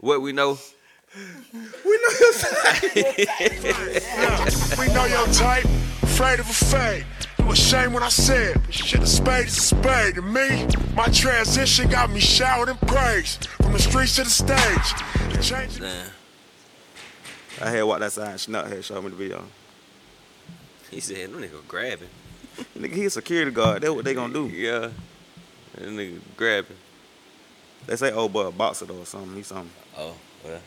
What we know. We know your type. We know your type. Afraid of a fade. You ashamed when I said, but shit, a spade is a spade. To me, my transition got me showered in praise. From the streets to the stage. Damn. I had walked outside and Schnuck had showed me the video. He said, "No nigga grabbing." Nigga, he a security guard. That's what they gonna do. Yeah. That nigga grabbing. They say, "Oh, boy, a boxer though or something." He something. Oh, well.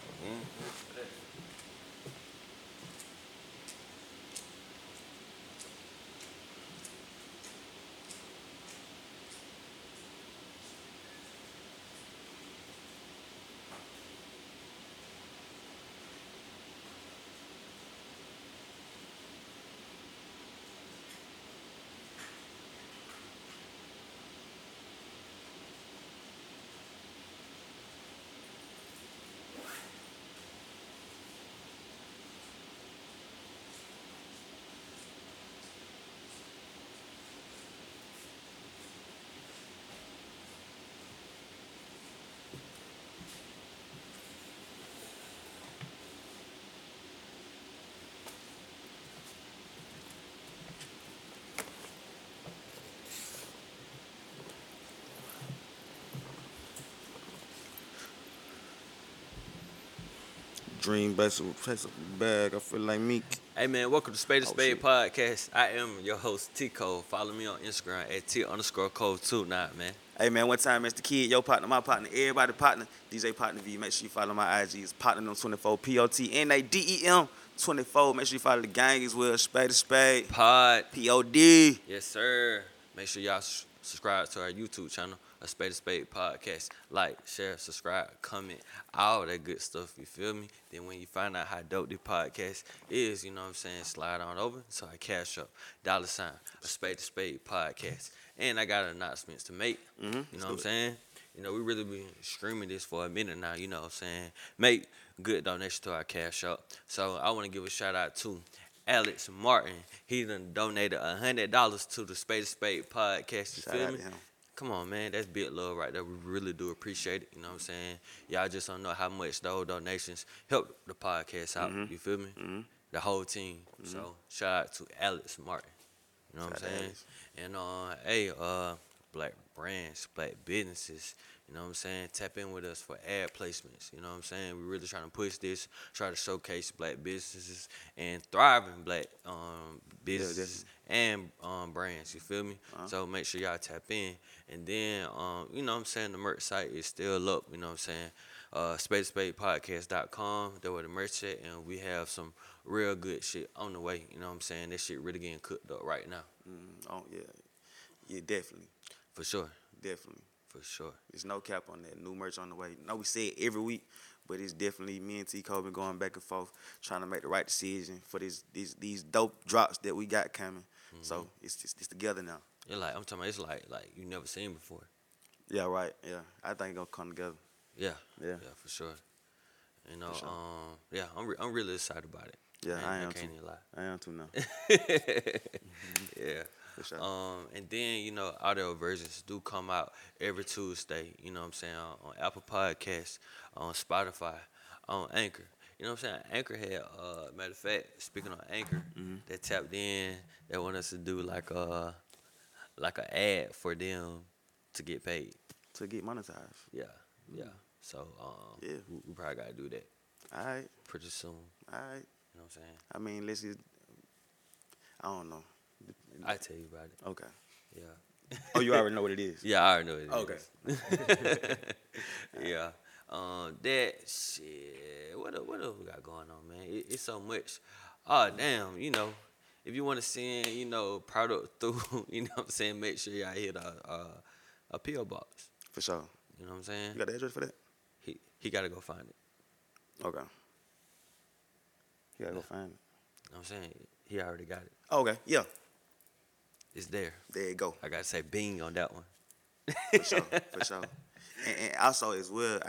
Dream bag, I feel like Meek. Hey man, welcome to Spade to Spade Podcast. I am your host, T Cole. Follow me on Instagram at T_Cole29, man. Hey man, one time Mr. Kid, your partner, my partner, everybody partner, DJ Partner V. Make sure you follow my IG. It's partner on 24, POTNADEM 24. Make sure you follow the gang as well, Spade to Spade. Pod. POD. Yes, sir. Make sure y'all subscribe to our YouTube channel. A Spade to Spade Podcast. Like, share, subscribe, comment, all that good stuff, you feel me? Then when you find out how dope this podcast is, you know what I'm saying, slide on over to our Cash Up, $ A Spade to Spade Podcast. And I got announcements to make, you know what I'm saying? You know, we really been streaming this for a minute now, you know what I'm saying? Make good donations to our Cash Up. So I want to give a shout out to Alex Martin. He done donated $100 to the Spade to Spade Podcast, you feel me? Come on, man. That's big love right there. We really do appreciate it. You know what I'm saying? Y'all just don't know how much those donations help the podcast out. You feel me? The whole team. So, shout out to Alex Martin. You know what I'm saying? And, hey, black brands, black businesses, you know what I'm saying? Tap in with us for ad placements. You know what I'm saying? We're really trying to push this, try to showcase black businesses and thriving black businesses. And brands, you feel me? So make sure y'all tap in. And then, you know what I'm saying, the merch site is still up, you know what I'm saying? SpadeSpadePodcast.com, that's where the merch at, and we have some real good shit on the way, you know what I'm saying? This shit really getting cooked up right now. Oh, yeah. Yeah, definitely. For sure. Definitely. For sure. There's no cap on that. New merch on the way. No, we say it every week, but it's definitely me and T Cole been going back and forth, trying to make the right decision for these dope drops that we got coming. So it's together now. Yeah, like I'm talking about, it's like you never seen before. Yeah, right. Yeah, I think it's gonna come together. Yeah, yeah, yeah, for sure. You know, sure. Yeah, I'm really excited about it. Yeah, I am can't even lie. I am too now. Yeah. For sure. And then, you know, audio versions do come out every Tuesday. You know what I'm saying, on Apple Podcasts, on Spotify, on Anchor. You know what I'm saying? Anchor had, matter of fact, speaking of Anchor, they tapped in. They want us to do like a ad for them to get paid. To get monetized. Yeah, yeah. So yeah. We probably got to do that. All right. Pretty soon. All right. You know what I'm saying? I mean, let's just, I don't know. I tell you about it. Okay. Yeah. Oh, you already know what it is? Yeah, I already know what it is. Okay. Yeah. That shit. What else we got going on, man? It's so much. Oh damn, you know, if you want to send, you know, product through, you know what I'm saying, make sure y'all hit a PO box. For sure. You know what I'm saying? You got the address for that? He gotta go find it. Okay. He gotta go find it. You know what I'm saying, he already got it. Oh, okay, yeah. It's there. There you go. I gotta say bing on that one. For sure. For sure. And also as well,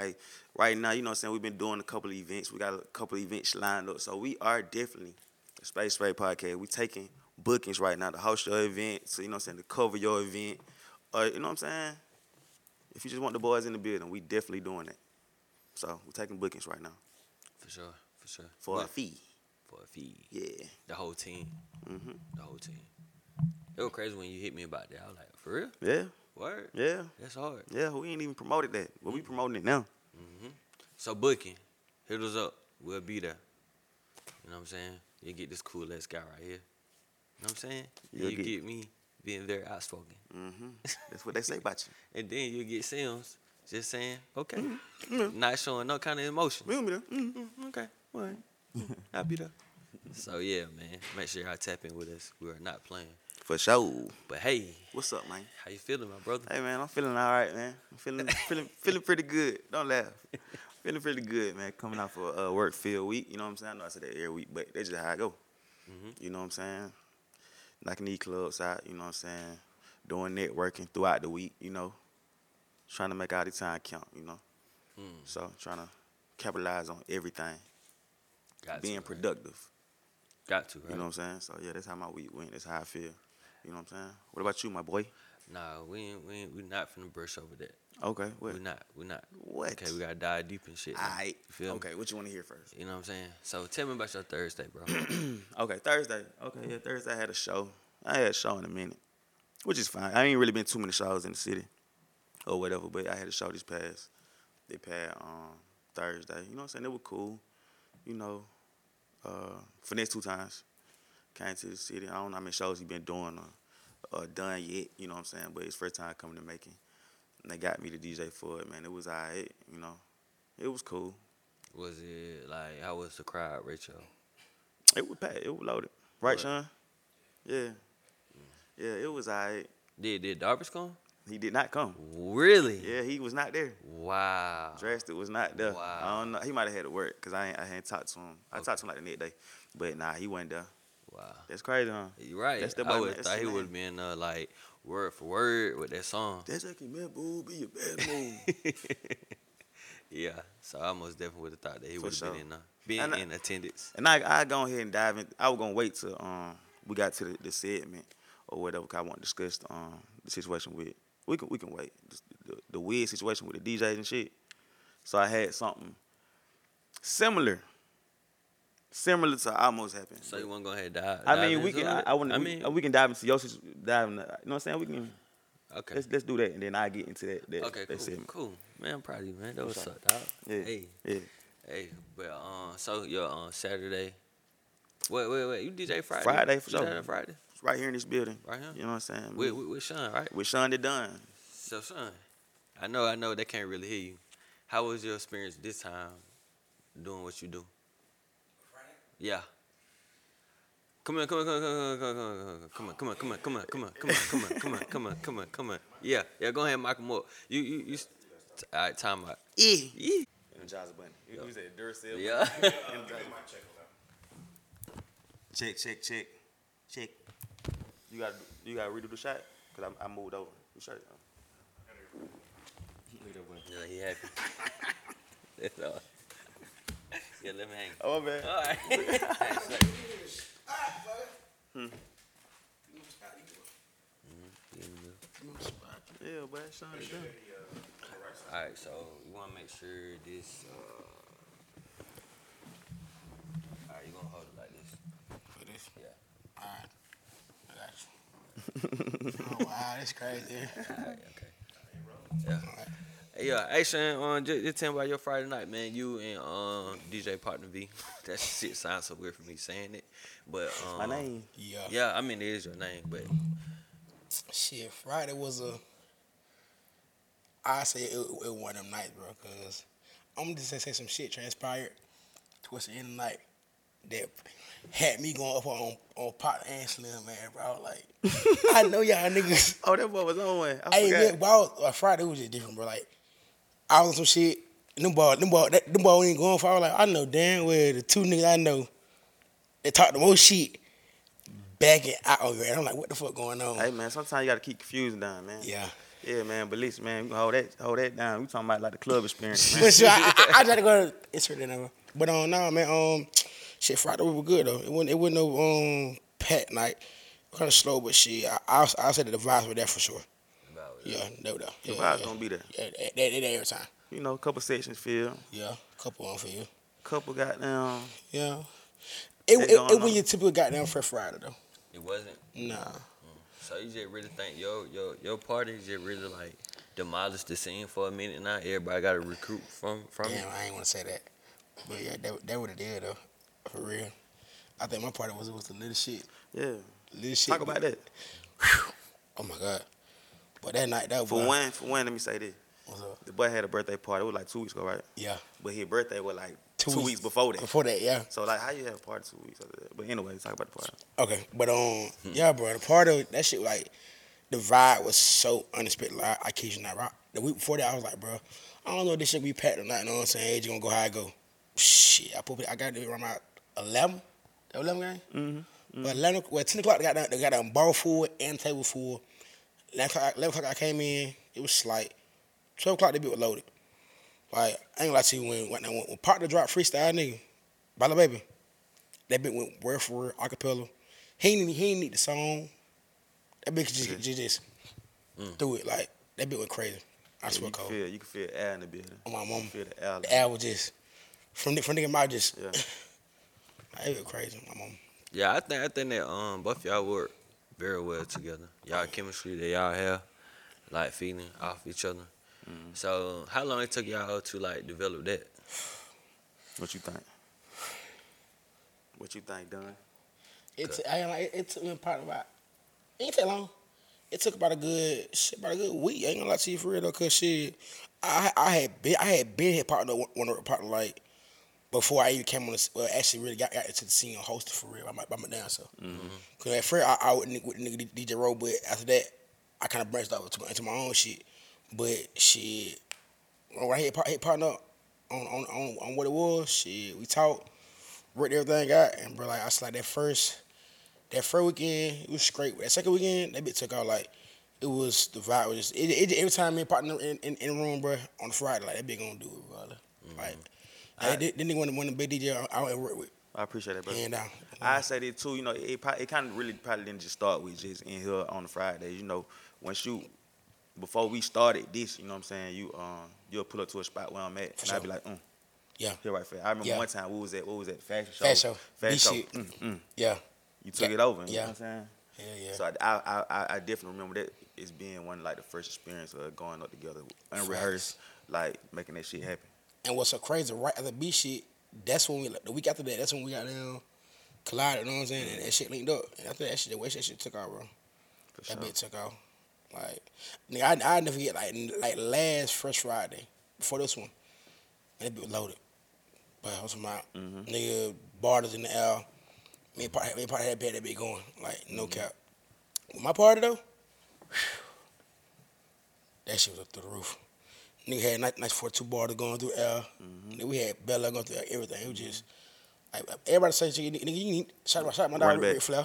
right now, you know what I'm saying, we've been doing a couple of events. We got a couple of events lined up. So we are definitely a Space Spray Podcast. We taking bookings right now to host your event, so you know what I'm saying, to cover your event. Or you know what I'm saying? If you just want the boys in the building, we definitely doing that. So we're taking bookings right now. For sure. For a fee. Yeah. The whole team. Mm-hmm. The whole team. It was crazy when you hit me about that. I was like, for real? Yeah. Word? Yeah. That's hard. Yeah, we ain't even promoted that, but we promoting it now. Mm-hmm. So booking, hit us up. We'll be there. You know what I'm saying? You get this cool ass guy right here. You know what I'm saying? You get me being very outspoken. Mm-hmm. That's what they say about you. And then you get Sims just saying, okay, mm-hmm. Not showing no kind of emotion. We'll be there. Mm-hmm. Okay, all right. I'll be there. So yeah, man, make sure y'all tap in with us. We are not playing. For sure. But hey, what's up, man? How you feeling, my brother? Hey, man, I'm feeling all right, man. I'm feeling pretty good. Don't laugh. Feeling pretty good, man. Coming out for work field week. You know what I'm saying? I know I said that every week, but that's just how I go. Mm-hmm. You know what I'm saying? Knocking these clubs out. You know what I'm saying? Doing networking throughout the week. You know, trying to make all the time count. You know, so trying to capitalize on everything. Being productive. Got to, right? You know what I'm saying? So yeah, that's how my week went. That's how I feel. You know what I'm saying? What about you, my boy? Nah, we not finna brush over that. Okay, what? We not. What? Okay, we gotta dive deep in shit. All right. Okay, what you wanna hear first? You know what I'm saying? So tell me about your Thursday, bro. Okay, Thursday. Okay, yeah, Thursday I had a show. I had a show in a minute, which is fine. I ain't really been too many shows in the city or whatever, but I had a show this past Thursday. You know what I'm saying? It was cool. You know, finessed 2 times. Came to the city. I don't know how many shows he been doing or done yet, you know what I'm saying? But it's first time coming to Macon. And they got me to DJ for it, man. It was all right, you know. It was cool. Was it, like, how was the crowd, Rachel? It was packed. It was loaded. Right, Shon? Yeah. Yeah, it was all right. Did Darvish come? He did not come. Really? Yeah, he was not there. Wow. Drastic was not there. Wow. I don't know. He might have had to work because I hadn't talked to him. I talked to him, like, the next day. But, nah, he wasn't there. Wow. That's crazy, huh? You're right. That's the I would thought he would have been like word for word with that song. That's like, man, boo, be your bad mood. Yeah. So I most definitely would have thought that he would have been in attendance. And I go ahead and dive in. I was gonna wait till we got to the segment or whatever. Cause I want to discuss the situation with we can wait the weird situation with the DJs and shit. So I had something similar. Similar to almost happened. So you want to go ahead and dive? We can dive into your situation. You know what I'm saying? We can. Okay. Let's do that, and then I get into that. Okay, that cool. Segment. Cool, man. I'm proud of you, man. That was sucked out. Yeah. Hey. But so your Saturday. Wait. You DJ Friday? Friday for sure. Saturday, Friday. It's right here in this building. Right here. You know what I'm saying? With Shon, right? With Shon Tha Don. So Shon, I know they can't really hear you. How was your experience this time doing what you do? Yeah. Come on. Yeah, go ahead and mic him up. You all right, time out. Yeah. Energizer button. You said Duracell. Yeah. Check. Check. You gotta redo the shot? Because I moved over. You shot it. Look at that button. Yeah, he happy. That's all. Yeah, let me hang. Oh, my bad. All right. Yeah, but that's something. All right, so you want to make sure this. All right, you going to hold it like this. For this? Yeah. All right. I got you. Oh, wow, that's crazy. All right, okay. Yeah. All right. Yeah, hey Shon, just tell me about your Friday night, man. You and DJ Partner V. That shit sounds so weird for me saying it, but my name. Yeah. Yeah, I mean it is your name, but shit, Friday was I say it one of them nights, bro. Cause I'm just gonna say some shit transpired towards the end of the night that had me going up on Pop and Slim, man, bro. I was like, I know y'all niggas. Oh, that boy was on one. Friday was just different, bro. Like. I was on some shit, and them boy ain't going for. I was like, I know damn well the 2 niggas I know that talk the most shit backing out over it. I'm like, what the fuck going on? Hey man, sometimes you gotta keep confusing down, man. Yeah. Yeah, man, but listen, man, hold that down. We talking about like the club experience, man. But sure, I try to go to Instagram number. But shit, Friday was good though. It wasn't no pat night. Kinda slow, but shit, I'll say that the vibes were there for sure. Yeah, no doubt. The vibes gonna be there. Yeah, they every time. you know, a couple sections filled. Yeah, a couple on for you. Couple got down. Yeah. It was your typical goddamn Fresh Rider though. It wasn't? Nah. So you just really think your party just really like demolished the scene for a minute now. Everybody got to recruit from Damn, it. I ain't want to say that. But yeah, that what it did though. For real. I think my party was the little shit. Yeah. Little shit. Talk about that. Whew. Oh my God. But that night, that was. For one, let me say this. What's up? The boy had a birthday party. It was like 2 weeks ago, right? Yeah. But his birthday was like two weeks before that. Before that, yeah. So, like, how you have a party 2 weeks after that? But anyway, talk about the party. Okay. But, yeah, bro, the party, that shit, like, the vibe was so unexpected. Like, I kid you not, right? The week before that, I was like, bro, I don't know if this shit be packed or not. You know what I'm saying? Hey, you gonna go how it go? Shit. I got to around my 11. That 11 game? Mm-hmm. But 11, well, 10 o'clock, they got a bar full and table full. 11 o'clock I came in, it was like 12 o'clock, the bit was loaded. Like, I ain't gonna lie to you, when Partner dropped Freestyle, nigga, by Lil Baby, that bit went word for word, acapella. He ain't need the song. That bitch just threw it. Like, that bit went crazy. I swear to God. You can feel the air in the building. Oh, my mama. You feel the air. The air was just, from nigga mouth just, yeah. It was crazy, my mama. Yeah, I think that both y'all work very well together. Y'all chemistry that y'all have, like feeling off each other. Mm. So how long it took y'all to like develop that? What you think? What you think, Don? It took me probably about. It ain't that long. It took about a good week. I ain't gonna lie to you for real though, cause shit, I had been hit partner partner like. Before I even came on, actually really got into the scene and hosted for real by my dancer. Mm-hmm. Cause at first I was with the nigga DJ Ro, but after that I kind of branched out into my own shit. But shit, when I hit partner on what it was, shit, we talked, worked everything out, and bro, like I was like that first weekend it was great. That second weekend that bitch took out like it was the vibe. Was just, every time me and partner in the room, bro, on a Friday like that bitch gonna do it, brother. Mm-hmm. Like. Then they want the big DJ I would work with. I appreciate that, brother. And I say that too. You know, it kind of really probably didn't just start with just in here on the Friday. You know, before we started this, you know what I'm saying. You'll pull up to a spot where I'm at, and sure. I'd be like, yeah, here right there. I remember one time we was at the fashion show. Fashion show. Yeah, you took it over. You know what I'm saying. Yeah. So I definitely remember that as being one like the first experience of going up together, unrehearsed, like making that shit happen. And what's so crazy, right after B shit, that's when we, like, the week after that, that's when we got down, collided, you know what I'm saying? And that shit linked up. And after that shit, the way that shit took out, bro. For that bitch took out. Like, nigga, I never forget, like last Fresh Friday, before this one, and that bitch was loaded. But I was talking about, nigga, barters in the air. Me and partner had that bitch going. Like, no cap. With my party, though, that shit was up through the roof. Nigga had nice 42 bars going through L. Nigga, we had Bella going through everything. It was just like everybody saying shit. Nigga, you need shot my dog Rick Flair.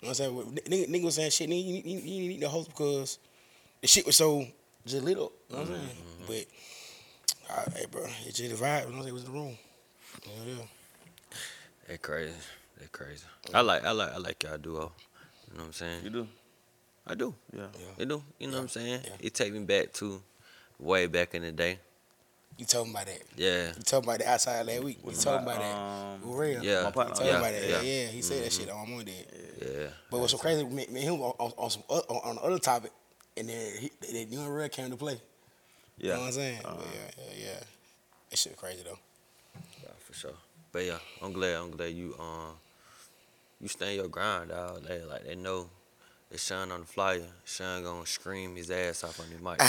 You know what I'm saying? Nigga was saying shit. Nigga, you need the host because the shit was so just lit up. You know what I'm saying? But hey, bro, it's just the vibe. You know what I'm saying? It was the room. Yeah. That crazy. I like y'all duo. You know what I'm saying? You do. I do. Yeah. They do. You know what I'm saying? Yeah. It take me back to. Way back in the day. You told me about that. Yeah. You told me about that outside last week. You told me about that. For real. Yeah. My partner. You told me about that. Yeah. He said that shit on my mom did. Yeah. But what's so crazy, me and him on the other topic, and then the new and real came to play. Yeah. You know what I'm saying? Yeah. That shit was crazy, though. Yeah, for sure. But yeah, I'm glad you stay your grind, dog. Like, they know. It's Shon on the flyer. Shon gonna scream his ass off on the mic.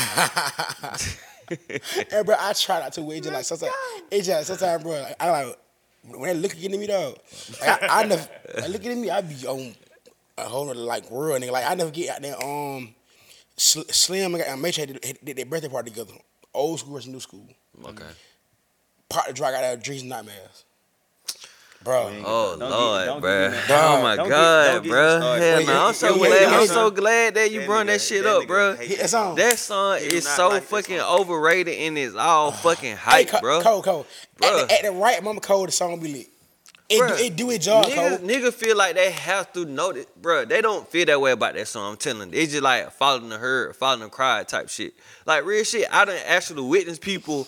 Hey, bro, I try not to. It's just sometimes, bro. Like, I like when they looking at me, though. Like, I never looking at me. I be on a whole other like world, nigga. Like I never get out there. Slim and Matrix did their birthday party together. Old school versus new school. Okay. Partner Drake got out of Dre's Nightmares. Bro. Oh, Lord, bro. Oh, my God, bro. Hell no. I'm so glad that you brought that shit up, bro. That song is so fucking overrated and it's all fucking hype, bro. At the right moment, Cole, the song be lit. It do its job, nigga feel like they have to know that, bro. They don't feel that way about that song, I'm telling you. It's just like following the herd, following the crowd type shit. Like, real shit, I done actually witnessed people,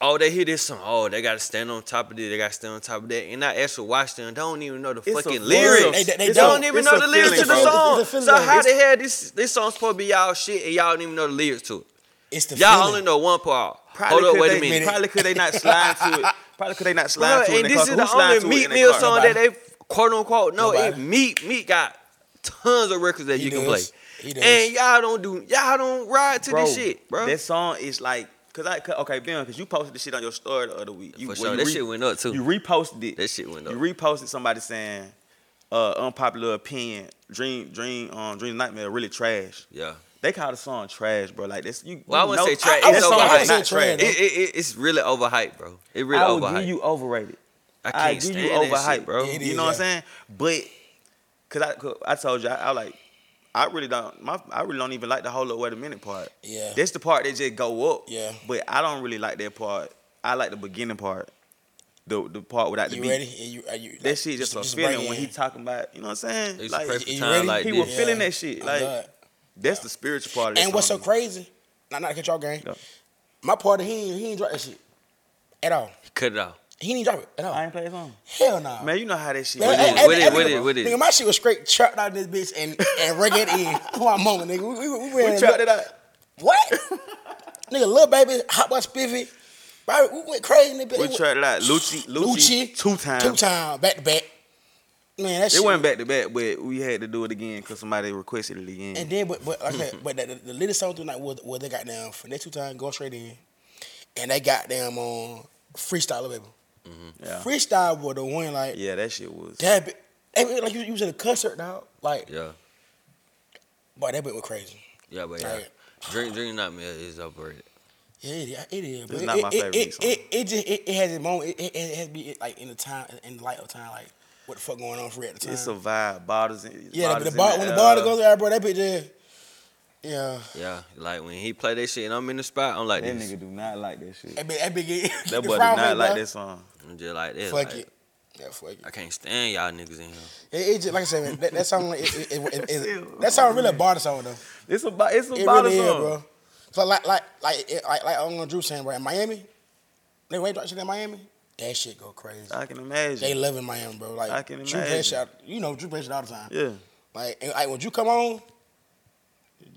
oh, they hear this song, oh, they got to stand on top of this, they got to stand on top of that. And I actually watched them, they don't even know the fucking lyrics. They don't even know the lyrics to the song. So how the hell this song's supposed to be y'all shit and y'all don't even know the lyrics to it? It's the y'all only know one part. Hold up, wait a minute. Probably could they not slide to it. And this is the only Meek Mill song that they quote unquote know. Meek got tons of records that you can play. And y'all don't ride to this shit, bro. That song is like, because you posted this shit on your story the other week. For sure, that shit went up too. You reposted it. That shit went up. You reposted somebody saying, unpopular opinion, dream nightmare, really trash. Yeah. They call the song trash, bro. Like this, I wouldn't say trash. It's overhyped. It's really overhyped, bro. It really overhyped. I would give you overrated. I can't stand that shit, bro. You know what I'm saying? But cause I told you, I like. I really don't even like the whole little wait a minute part. Yeah. That's the part that just go up. Yeah. But I don't really like that part. I like the beginning part. The part without the beat. Ready? Are you, that shit just a feeling when he talking about. You know what I'm saying? Like he was feeling that shit. Like. That's the spiritual part of it. And what's so crazy, not to cut y'all game, my partner, he ain't drop that shit at all. He cut it off. He didn't drop it at all. I ain't play his song. Hell no. Nah. Man, you know how that shit was. With it. Nigga, my shit was straight trapped out of this bitch and reggae in. Oh, I'm on, nigga. We trapped it out. What? Nigga, Lil Baby, Hot Boy Spiffy. We went crazy in this bitch. We trapped it out. Lucci. Two times, back to back. Man, that shit wasn't back to back, but we had to do it again because somebody requested it again. And then, the latest song tonight was they got down for next two times, go straight in, and they got them on Freestyle, baby. Mm-hmm. Yeah. Freestyle was the one like that shit was like you was in a concert now, like boy, that bit was crazy. Yeah, but Dream Nightmare is overrated. Yeah, it is. But it's not my favorite song. It has its moment. It has to be like in the light of time, like. What the fuck going on for at the time? It's a vibe. When the bottle goes out, bro, that bitch just... Yeah. Yeah, like when he play that shit and I'm in the spot, I'm like that this. That nigga do not like that shit. That boy do not like that song. I'm just like that. Fuck it. Yeah, fuck it. I can't stand y'all niggas in here. It just, like I said, man, that song that song really a bottle song, though. It's a bottle really song. Is, bro. So like I'm gonna Drew saying, bro, in Miami, they wait to shit in Miami. That shit go crazy. I can imagine. They love in Miami, bro. Like, I can imagine. Drew plays shit all the time. Yeah. Like when you come on,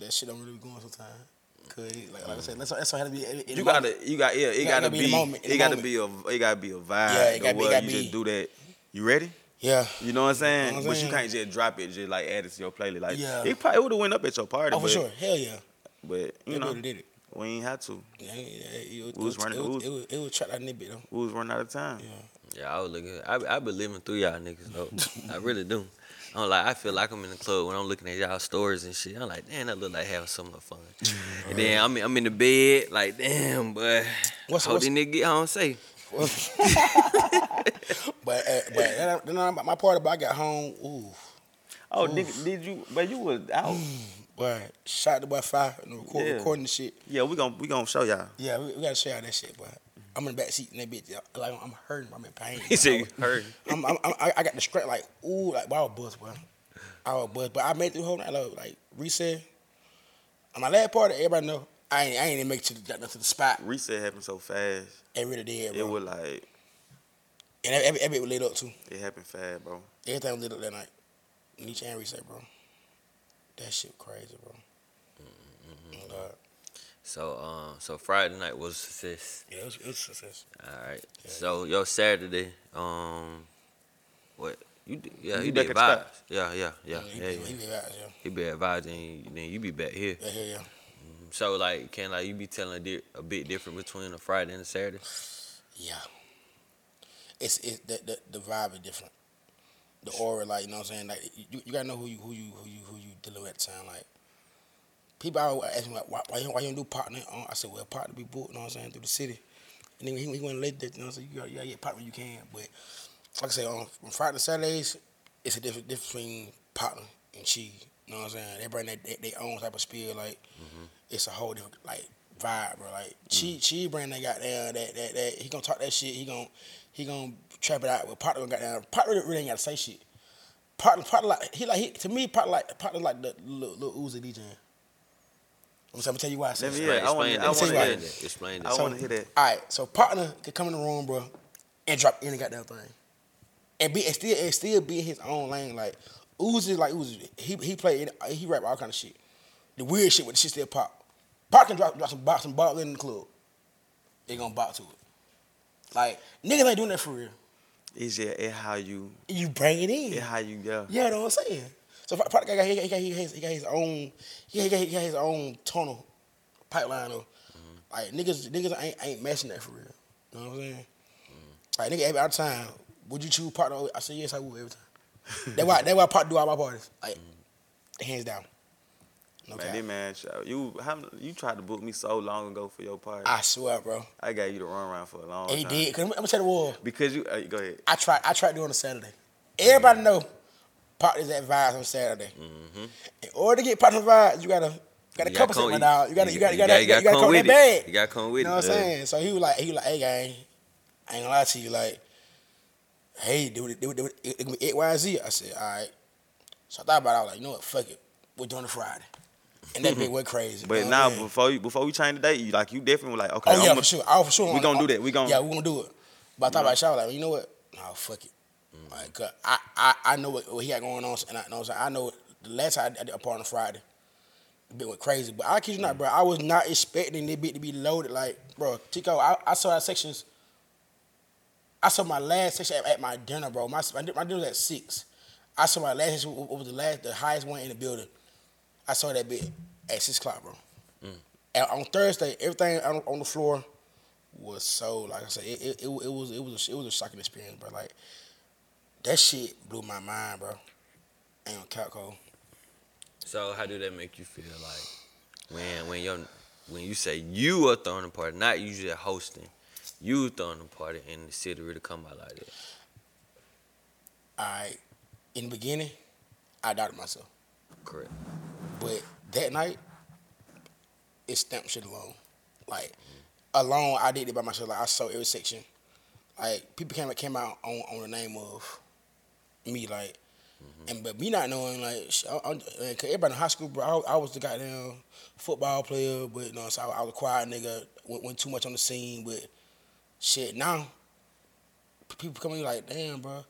that shit don't really be going sometimes. Cause like I said, that's how it had to be. It gotta be a vibe. Yeah, you just do that. You ready? Yeah. You know what I'm saying? But you can't just drop it. Just like add it to your playlist. Like it probably would have went up at your party. Oh, for sure. Hell yeah. But you know. Did it. We ain't had to. It was trapped out in bit though. We was running out of time. Yeah, I was looking. I been living through y'all niggas though. I really do. I feel like I'm in the club when I'm looking at y'all stories and shit. I'm like, damn, that look like having so much fun. And then I'm in the bed like, damn, but hope this nigga get home safe. But my part about I got home. Ooh. Oh, did you? But you was out. Boy, shot the boy 5 and recording the shit. Yeah, we gonna show y'all. Yeah, we gotta show y'all that shit, boy. I'm in the back seat and that bitch, like I'm hurting, I'm in pain. He said you hurting. I got the scratch like ooh, like I was bust, boy. But I made it through the whole night, like reset. On my last party, everybody know I ain't even make it to the spot. Reset happened so fast. It really did, bro. It was like, and everything was lit up too. It happened fast, bro. Everything was lit up that night. Nietzsche and reset, bro. That shit crazy, bro. Mm-hmm. So Friday night was a success. Yeah, it was a success. All right. Yeah, so your Saturday, what you did? Yeah, you did vibes. Yeah. He did vibes. Yeah. He be advising, then you be back here. Yeah. Mm-hmm. So like, can you be telling a bit different between a Friday and a Saturday? Yeah. It's the vibe is different. The aura, like, you know what I'm saying? Like, you gotta know who you dealing with at the time. Like, people always ask me, like, why you don't do partner? I said, well, partner be booked, you know what I'm saying, through the city. And then he went late, you know what I'm saying? You gotta get partner when you can. But, like I said, on Friday and Saturdays, it's a difference between partner and cheese. You know what I'm saying? They bring their own type of spirit. Like, it's a whole different, like, vibe, bro. Like Chi brand that got there, that he gonna talk that shit. He gonna trap it out with Partner. Got down. Partner really ain't gotta say shit. Partner like the little Uzi DJing. I'm gonna tell you why. Explain it. I want to hear that. All right, so Partner could come in the room, bro, and drop any goddamn thing, and still be in his own lane. Like Uzi, he rap all kind of shit. The weird shit with the shit still pop. Partner drop some ball in the club. They gonna bop to it. Like niggas ain't doing that for real. It's how you bring it in. It's how you go. Yeah, you know what I'm saying. So Partner got his own tunnel pipeline though. Mm-hmm. Like niggas ain't messing that for real. You know what I'm saying? Mm-hmm. Like nigga every other time, would you choose Partner? I say yes, I would every time. That's why Partner do all my parties. Like hands down. Okay. Man, you tried to book me so long ago for your party. I swear, bro. I got you to run around for a long time. He did. Cause I'm gonna tell the world. Because you go ahead. I tried doing it on a Saturday. Everybody know parties at Vibes on Saturday. Mm-hmm. In order to get parties Vibes, you gotta couple something, my dog. You gotta come with that bag. You gotta come with it. You know what I'm saying? So he was like, hey gang, I ain't gonna lie to you. Like, hey, do it. It can be X, Y, Z. I said, all right. So I thought about it. I was like, you know what? Fuck it. We're doing it Friday. And that bitch went crazy. But now, before we changed the date, you definitely were like, okay. Oh, yeah, for sure. We're going to do that. We're going to do it. But I thought about it. I was like, you know what? Nah, fuck it. Like, cause I know what he had going on. And I know the last time I did a party on Friday, the bitch went crazy. But I kid you not, bro. I was not expecting this bitch to be loaded. Like, bro, Tico, I saw our sections. I saw my last section at my dinner, bro. My dinner was at 6. I saw my last section. It was the highest one in the building. I saw that bit at 6 o'clock, bro. Mm. And on Thursday, everything on the floor was so, like I said, it was a shocking experience, bro. Like, that shit blew my mind, bro. Ain't on Calco. So how do that make you feel, like, when you say you are throwing a party, not usually hosting, you throwing a party and the city really come out like that? In the beginning, I doubted myself. Correct. But that night, it stamped shit alone. Like, alone, I did it by myself. Like, I saw every section. Like, people came out on the name of me, like, and but me not knowing, like, cause everybody in high school, bro, I was the goddamn football player, but, you know, so I was a quiet nigga, went too much on the scene, but shit, now, people come in like, damn, bro,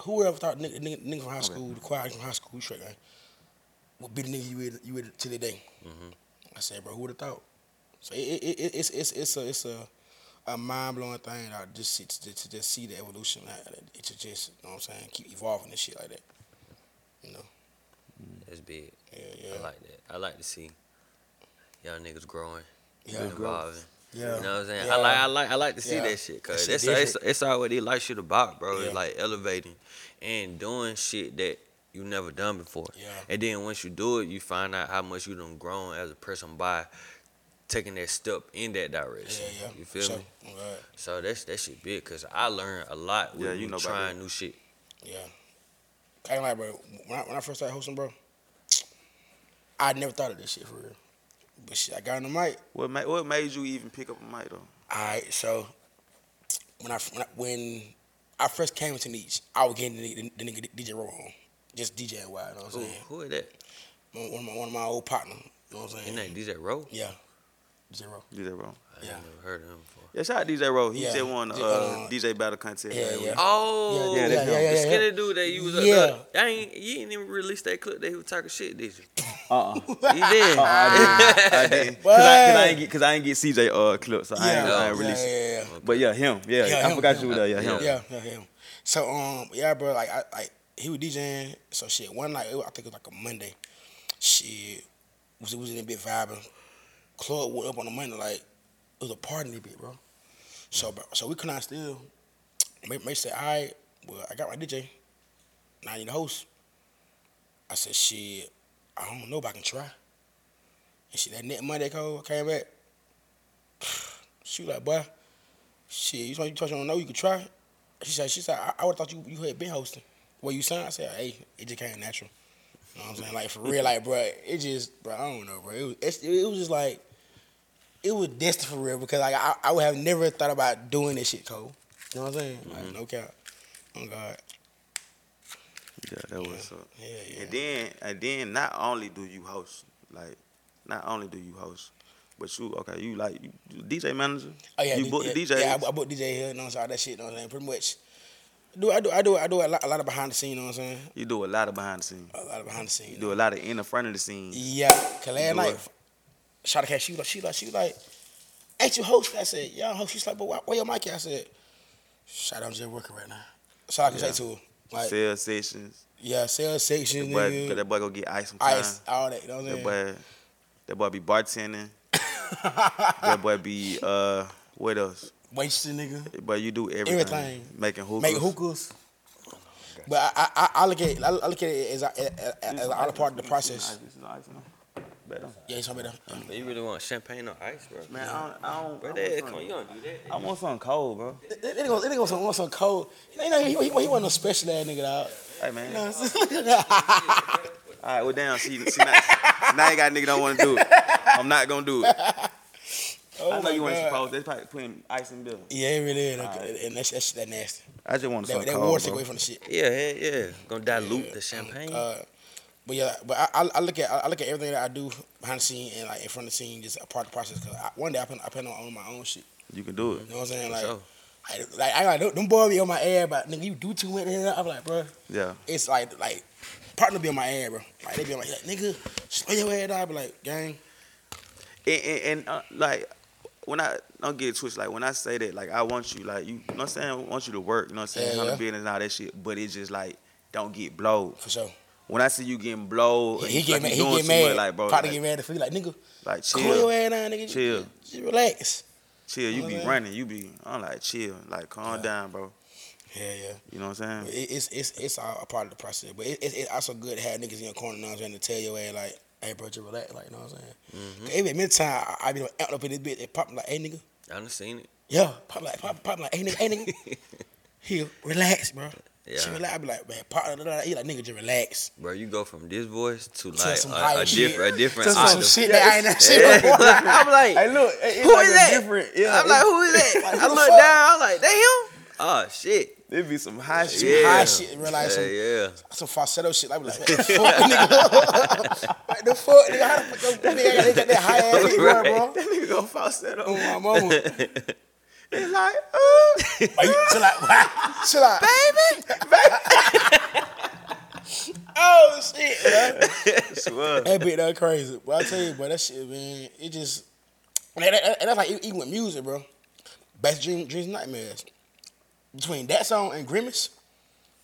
whoever thought nigga from high school, the quiet from high school, straight, like, be the nigga you with to the day. Mm-hmm. I said, bro, who would have thought? So it's a mind blowing thing. I just to just see the evolution. Like, to just, you know what I'm saying, keep evolving and shit like that. You know, that's big. Yeah. I like that. I like to see y'all niggas growing, evolving. Yeah. You know what I'm saying? Yeah. I like to see that shit, cause it's all what they like shit about, bro. Yeah. It's like elevating and doing shit that you never done before. Yeah. And then once you do it, you find out how much you done grown as a person by taking that step in that direction. Yeah. You feel me? Right. So that shit big, because I learned a lot with trying new shit. Yeah. I ain't like, bro, when I first started hosting, bro, I never thought of this shit for real. But shit, I got on the mic. What made you even pick up a mic, though? All right, so when I first came to Niche, I was getting the nigga DJ Ro on. Just DJ wide, you know what I'm saying? Who is that? One of my old partners, you know what I'm saying? His name DJ Ro? Yeah. DJ Ro. I ain't never heard of him before. Yeah, shout out DJ Ro. He said one DJ Battle Contest. Yeah. Oh, yeah. The skinny dude that you was up there. You didn't even release that clip that he was talking shit, did you? He did. I did. Because I ain't get CJ clips, so I ain't released it. Okay. But him. Yeah, I forgot you were there. Yeah, him. Yeah, him. So, bro, like, he was DJing, so shit, one night, I think it was like a Monday, shit, we was in a bit vibing. Club went up on a Monday, like, it was a party in a bit, bro. So we could not still, May said, all right, well, I got my DJ, now I need a host. I said, shit, I don't know, but I can try. And shit, that next Monday, I came back, she was like, boy, shit, you don't know, you could try. She said, I would've thought you had been hosting. What you saying? I said, hey, it just came natural. You know what I'm saying? Like, for real, like, bro, it just, bro, I don't know, bro. It was just like, it was destined for real, because like I would have never thought about doing this shit, Cole. You know what I'm saying? Mm-hmm. Like, no cap. Oh God. Yeah, that was up. Yeah. And then not only do you host, like, but you, okay, you like you DJ manager? Oh yeah, you book DJ. Yeah, I book DJ here, you know what I'm saying, all that shit, you know what I'm saying, pretty much. I do a lot of behind the scenes, you know what I'm saying? You do a lot of behind the scenes. You do a lot of in the front of the scenes. Yeah, cause last night, shout out to her, she was like, ain't you host? I said, yeah, I'm host. She's like, but where your mic at? I said, shout out, I'm just working right now. So I can say to her. Like, sales sections. Yeah, sales sections, nigga. Cause that boy go get ice sometimes. Ice, all that, you know what I'm saying? That boy be bartending. That boy be, what else? Wasted, nigga. But you do everything. Making hookahs. Oh, gotcha. But I look at it as all a part of the process. This is ice, man. Better. Yeah, it's better. Yeah. You really want champagne or ice, bro? Man, I don't. Bro, you don't do that. I want something cold, bro. That nigga wants something cold. He wasn't no special ass nigga, dog. Hey, man. You know what I'm all right, well, damn. See now you got a nigga don't want to do it. I'm not going to do it. Oh, I know you weren't supposed. They probably putting ice in building. Yeah, it really is. Right. And that shit that nasty. I just want to that water take away from the shit. Yeah. Gonna dilute the champagne. But I look at everything that I do behind the scene and like in front of the scene, just a part of the process. Cause one day I plan on owning my own shit. You can do it. You know what I'm saying? Like, sure. I them boys be on my ass, but nigga, you do too much. I'm like, bro. Yeah. It's like partner be on my ass, bro. Like they be on my ass, nigga, slow your ass down. I be like, gang. And like. When I don't get it twisted, like when I say that, like I want you, like you know what I'm saying, I want you to work, you know what I'm saying, handle business and all that shit, but it's just like don't get blowed. For sure. When I see you getting blowed, yeah, he get mad. Like, bro, probably like, get mad at you, like nigga. Like chill. Cool your ass down, nigga. Chill. Just relax. Chill. You be running. I'm like chill. Like calm down, bro. Yeah. You know what I'm saying? It's all a part of the process, but it's also good to have niggas in your corner now trying to tell your ass like. Hey, bro, just relax, like, you know what I'm saying? Mm-hmm. Every meantime, I be amped up in this bitch, they pop me like, hey, nigga. I done seen it. Yeah, pop like, hey, nigga. He'll relax, bro. Yeah. She relax, I be like, man, he like, nigga, just relax. Bro, you go from this voice to like a different to some shit that I ain't that shit before. I'm like, hey, look, who like is that? I'm like, who is that? Like, I look down, I'm like, damn. Oh, shit. It'd be some high shit. Yeah. High shit in real life. Some falsetto shit. I'd be like, what the fuck, nigga? Like, the fuck, nigga? How the fuck? That nigga got that high ass nigga, bro. That nigga go falsetto. Oh, my mama. It's like, ooh. Chill out. Baby. Oh, shit, bro. That bitch done crazy. But I tell you, bro, that shit, man, it just, and that's like, even with music, bro. Best dreams and nightmares. Between that song and Grimace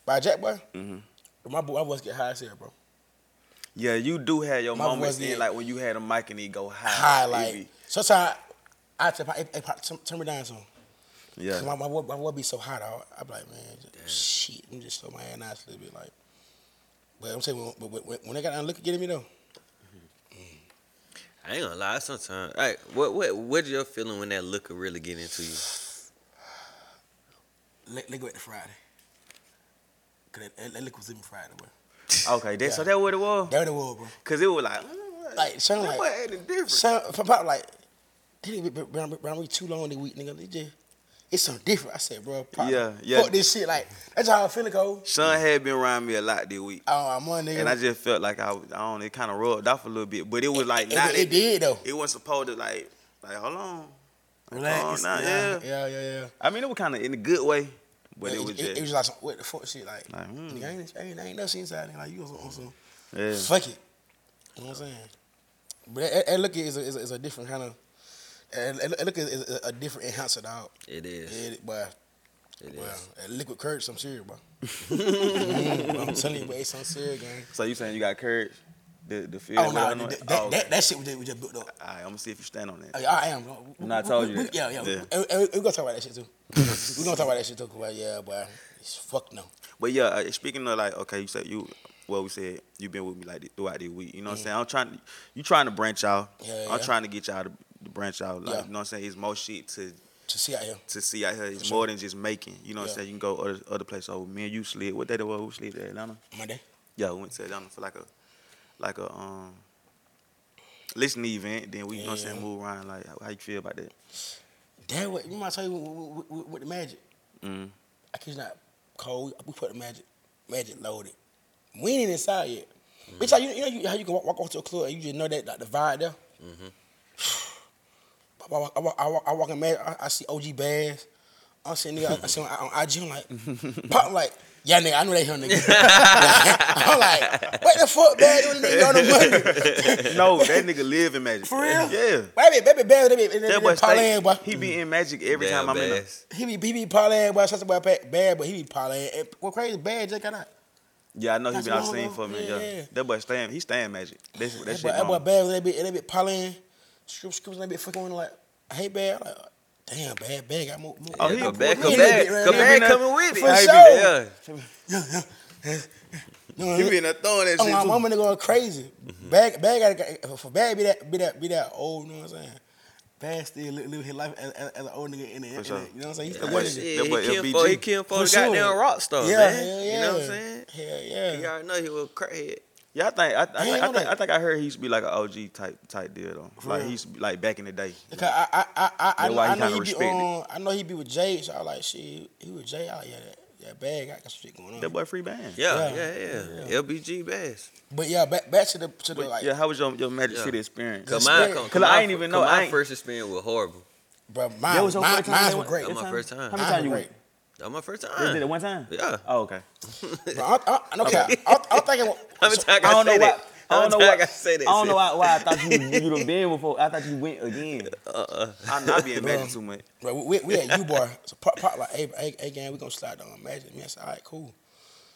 by Jackboy, my voice get high as hell, bro. Yeah, you do have your moments in, like when you had a mic and he go high. High, like, sometimes I tell him, turn me down some. Yeah. Cause my voice be so high, dog. I be like, man, shit, I'm just slow my ass out a little bit, like. But I'm saying, when they got down, look at getting me, though. I ain't gonna lie, sometimes. Like, what's your feeling when that look really get into you? Let's go back to Friday. Cause that look was in Friday, bro. Okay, so that what it was? That what it was, bro. Cause it was like, Shon ain't different. Shon like, we too long this week, nigga. It's something different. I said, bro, Pop, fuck this shit. Like, that's how I feel it, Cole. Shon had been around me a lot this week. Oh, I'm on, nigga. And I just felt like it kind of rubbed off a little bit, but it was like, it did though. It wasn't supposed to like hold on. Relax. Yeah. I mean, it was kind of in a good way, but it was just... It was like some what the fuck shit, like nigga, I ain't nothing inside, nigga. Like, you on some... Yeah. Fuck it. You know what I'm saying? But that look is a different kind of... That look is a different enhancer, dog. It is. It is. That liquid courage, some serious, bro. I'm telling you, but it's some serious, gang. So you saying you got courage? The field. Oh, no, that shit we just built up. All right, I'm going to see if you stand on that. I am. I told you that. Yeah. We're going to talk about that shit, too. Well, yeah, but it's fuck no. But, yeah, speaking of, like, okay, you said we said you been with me, like, throughout the week. You know what I'm saying? You trying to branch out. Yeah. I'm trying to get y'all to branch out. Like, you know what I'm saying? It's more shit to see out here. It's more than just making. You know what I'm saying? You can go other places. So, me and you slid. What day did we slid to Atlanta? Monday. Yeah, we went to Atlanta for, like, a listen to the event, then we you know what I'm saying, move around. Like, how you feel about that? That way, you might tell you with the Magic. Mm-hmm. I kid you not, Cole, we put the Magic loaded. We ain't inside yet. Mm-hmm. Bitch, like, you know how you can walk onto a club and you just know that, like, the vibe there? Mm-hmm. I walk in Magic, I see OG Bass. I'm sitting there, I see on IG, I'm like, Pop, like, yeah, nigga, I know that him, nigga. I'm like, what the fuck, man? This nigga on the money. No, that nigga live in Magic. For real? Yeah. Baby Bass, that boy parlay, boy. He be in Magic every time I'm in a... He be parlay, boy. Such a boy bad, but he be parlay. What crazy, bad, Jake, I not. Yeah, I know he be out seen for me. Yeah. That boy staying, he staying Magic. That shit. That boy bad, they be parlay. Scripts, they be fucking on like, hey, bad, like, damn, bad got more. Oh, he a bad coming with it. For sure. Yeah. You been throwing that shit. My nigga going crazy. Mm-hmm. Bad got for bad be that old. You know what I'm saying? Bad still live his life as an old nigga in the internet. Sure. You know what I'm saying? He killed for the goddamn rock star, man. Yeah. You know what I'm saying? Hell yeah. You already know he was a crackhead. Yeah, I think I heard he used to be like an OG type deal though. For like real? He used to be like back in the day. Like, I know he be with Jay, so I was like, shit, he with Jay out, that bag got some shit going on. That boy free band. Yeah. LBG Bass. But yeah, back to the like. Yeah, how was your Magic City experience? Cause I ain't even know. My first experience was horrible. Bro, mine was great. That was my first time. How many times you went? That was my first time. You did it one time? Yeah. Oh, okay. I'm thinking... I don't know why I thought you done been before. I thought you went again. I'm not being Magic too much. Bro, we at U-Bar. So Pop like, hey gang, we gonna slide down on Magic. Man, I said, all right, cool.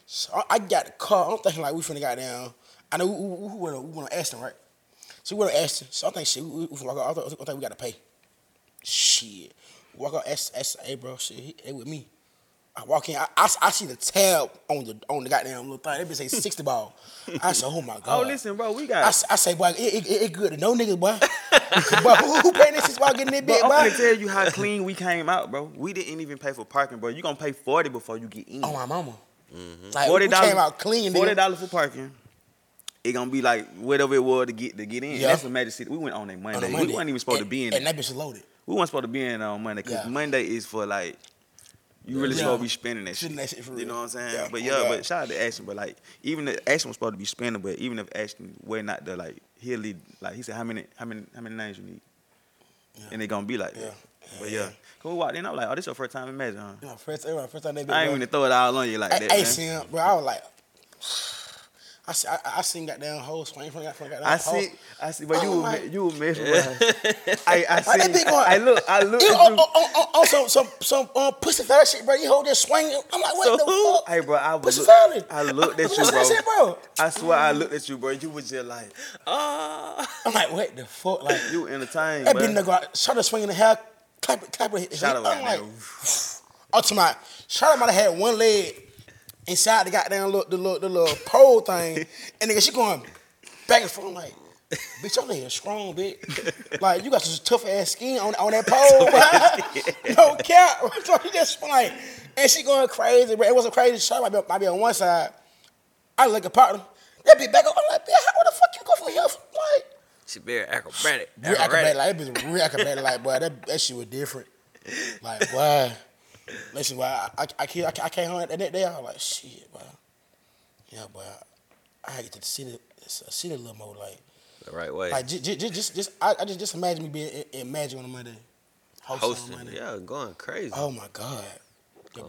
So I got the car. I'm thinking like we finna got down. I know we went on Ashton, right? So we went on Ashton. So I think shit, I think we gotta pay. Shit. Walk out Ashton, hey bro, shit, they with me. I walk in, I see the tab on the goddamn little thing. That bitch say 60 ball. I said, oh my God. Oh, listen, bro, we got it. I say, boy, it good to no niggas, boy. Boy, who paying this shit while getting that big, boy? I'm gonna tell you how clean we came out, bro. We didn't even pay for parking, bro. You gonna pay $40 before you get in. Oh, my mama. Mm-hmm. Like, $40, we came out clean, nigga. $40 for parking. It gonna be like whatever it was to get in. Yep. That's what Magic City. We went on that Monday. We weren't even supposed to be in it. And that bitch is loaded. We weren't supposed to be in on Monday, because Monday is for like... You really supposed to be spending that shit. That shit for real. You know what I'm saying? Yeah. But but shout out to Ashton. But like, even if Ashton was supposed to be spending, but even if Ashton were not there, like he'll lead. Like he said, how many names you need? Yeah. And they gonna be like, that. But cause we walked in, I was like, oh, this your first time in Magic, huh? No, first time they been. I ain't even throw it all on you like that. I seen him, bro. I was like, I seen goddamn hoes swing from goddamn hoes. I see, but you were messing with. I see. I look. You on some pussy fat shit, bro. You hold that swing. I'm like, what the fuck? Hey, bro, I looked at you, bro. I swear, I looked at you, bro. You was just like, I'm like, what the fuck? Like you entertained, that bro. That bitch nigga shot a swing in the hair, clap it. Shot him. I'm like, ultimate. Shot him. I had one leg. Inside the goddamn little pole thing, and nigga, she going back and forth. I'm like, bitch, your leg is strong, bitch. Like, you got some tough ass skin on that pole. No cap. So you just like, and she going crazy, bro. It wasn't crazy. She might be on one side. I look at partner. That bitch back up. I'm like, bitch, how the fuck you go from here? Like, she very acrobatic. Real acrobatic. Like, that bitch real acrobatic. Like, boy, that shit was different. Like, boy. Listen, boy, I came home that day. I was like, shit, boy. Yeah, boy, I had to see the little more, like the right way. Like just I just imagine me being in Magic on a Monday, hosting on a Monday. Yeah, going crazy. Oh my God,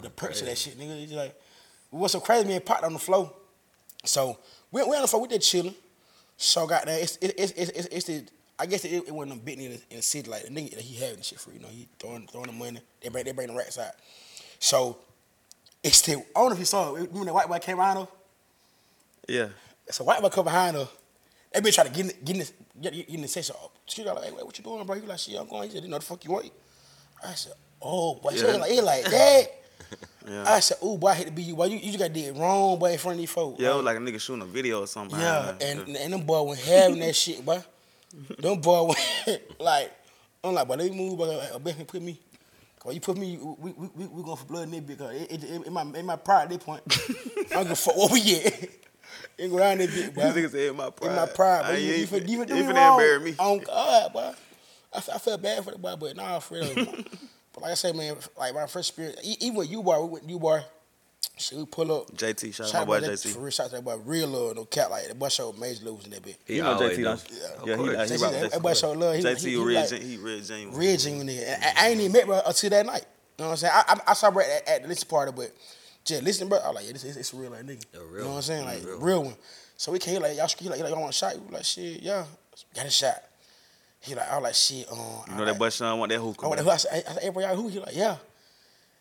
the perks of that shit, nigga. It's like, what's so crazy? Me and Pot on the floor. So we on the floor. We just chilling. So goddamn, it's the. I guess it wasn't no big nigga in the city, like the nigga that he having shit for, you know, he throwing the money, they bring the racks out. So it's still, I don't know if you saw it, remember that white boy came behind her? Yeah. So white boy come behind her, that bitch tried to get in the session. She like, hey, what you doing, bro? You like, shit, I'm going. He said, you know the fuck you want? I said, oh, boy. Yeah. She was like, he like, that. Yeah. I said, ooh, boy, I hate to be you. Boy, you just got to do it wrong, boy, in front of these folks. Yeah, it was like a nigga shooting a video or something. Yeah, and them boy was having that shit, boy. Them boy went like, I'm like, boy, they move, but put me. When you put me, we going for blood in there because it my pride at that point. I'm gonna fuck what we get. Ain't go down that bitch, boy. These niggas said in my pride. In my pride, boy. You finna embarrass me. On God, boy. I felt bad for the boy, but nah, for real. But like I say, man, like my first experience, even with U-Bar, we went to U-Bar. Shit, we pull up. JT, shout out to my boy JT. For real, shout out to that boy. Real love, no cap. Like, that boy showed major love in that bitch. You know JT, though. Yeah, he that boy showed love. JT, real genuine. Real genuine nigga. I ain't even met, bro, until that night. You know what I'm saying? I saw bro at the listen party, but just listen, bro. I was like, yeah, it's a real, like, nigga. Yeah, real. You know what I'm saying? Like, real one. So we came, like, y'all scream, like, y'all want a shot? We like, shit, yeah. Got a shot. He like, I was like, shit. You know that boy Shon want that hookah. I want that hookah. I said, hey, bro, y'all who? He like, yeah.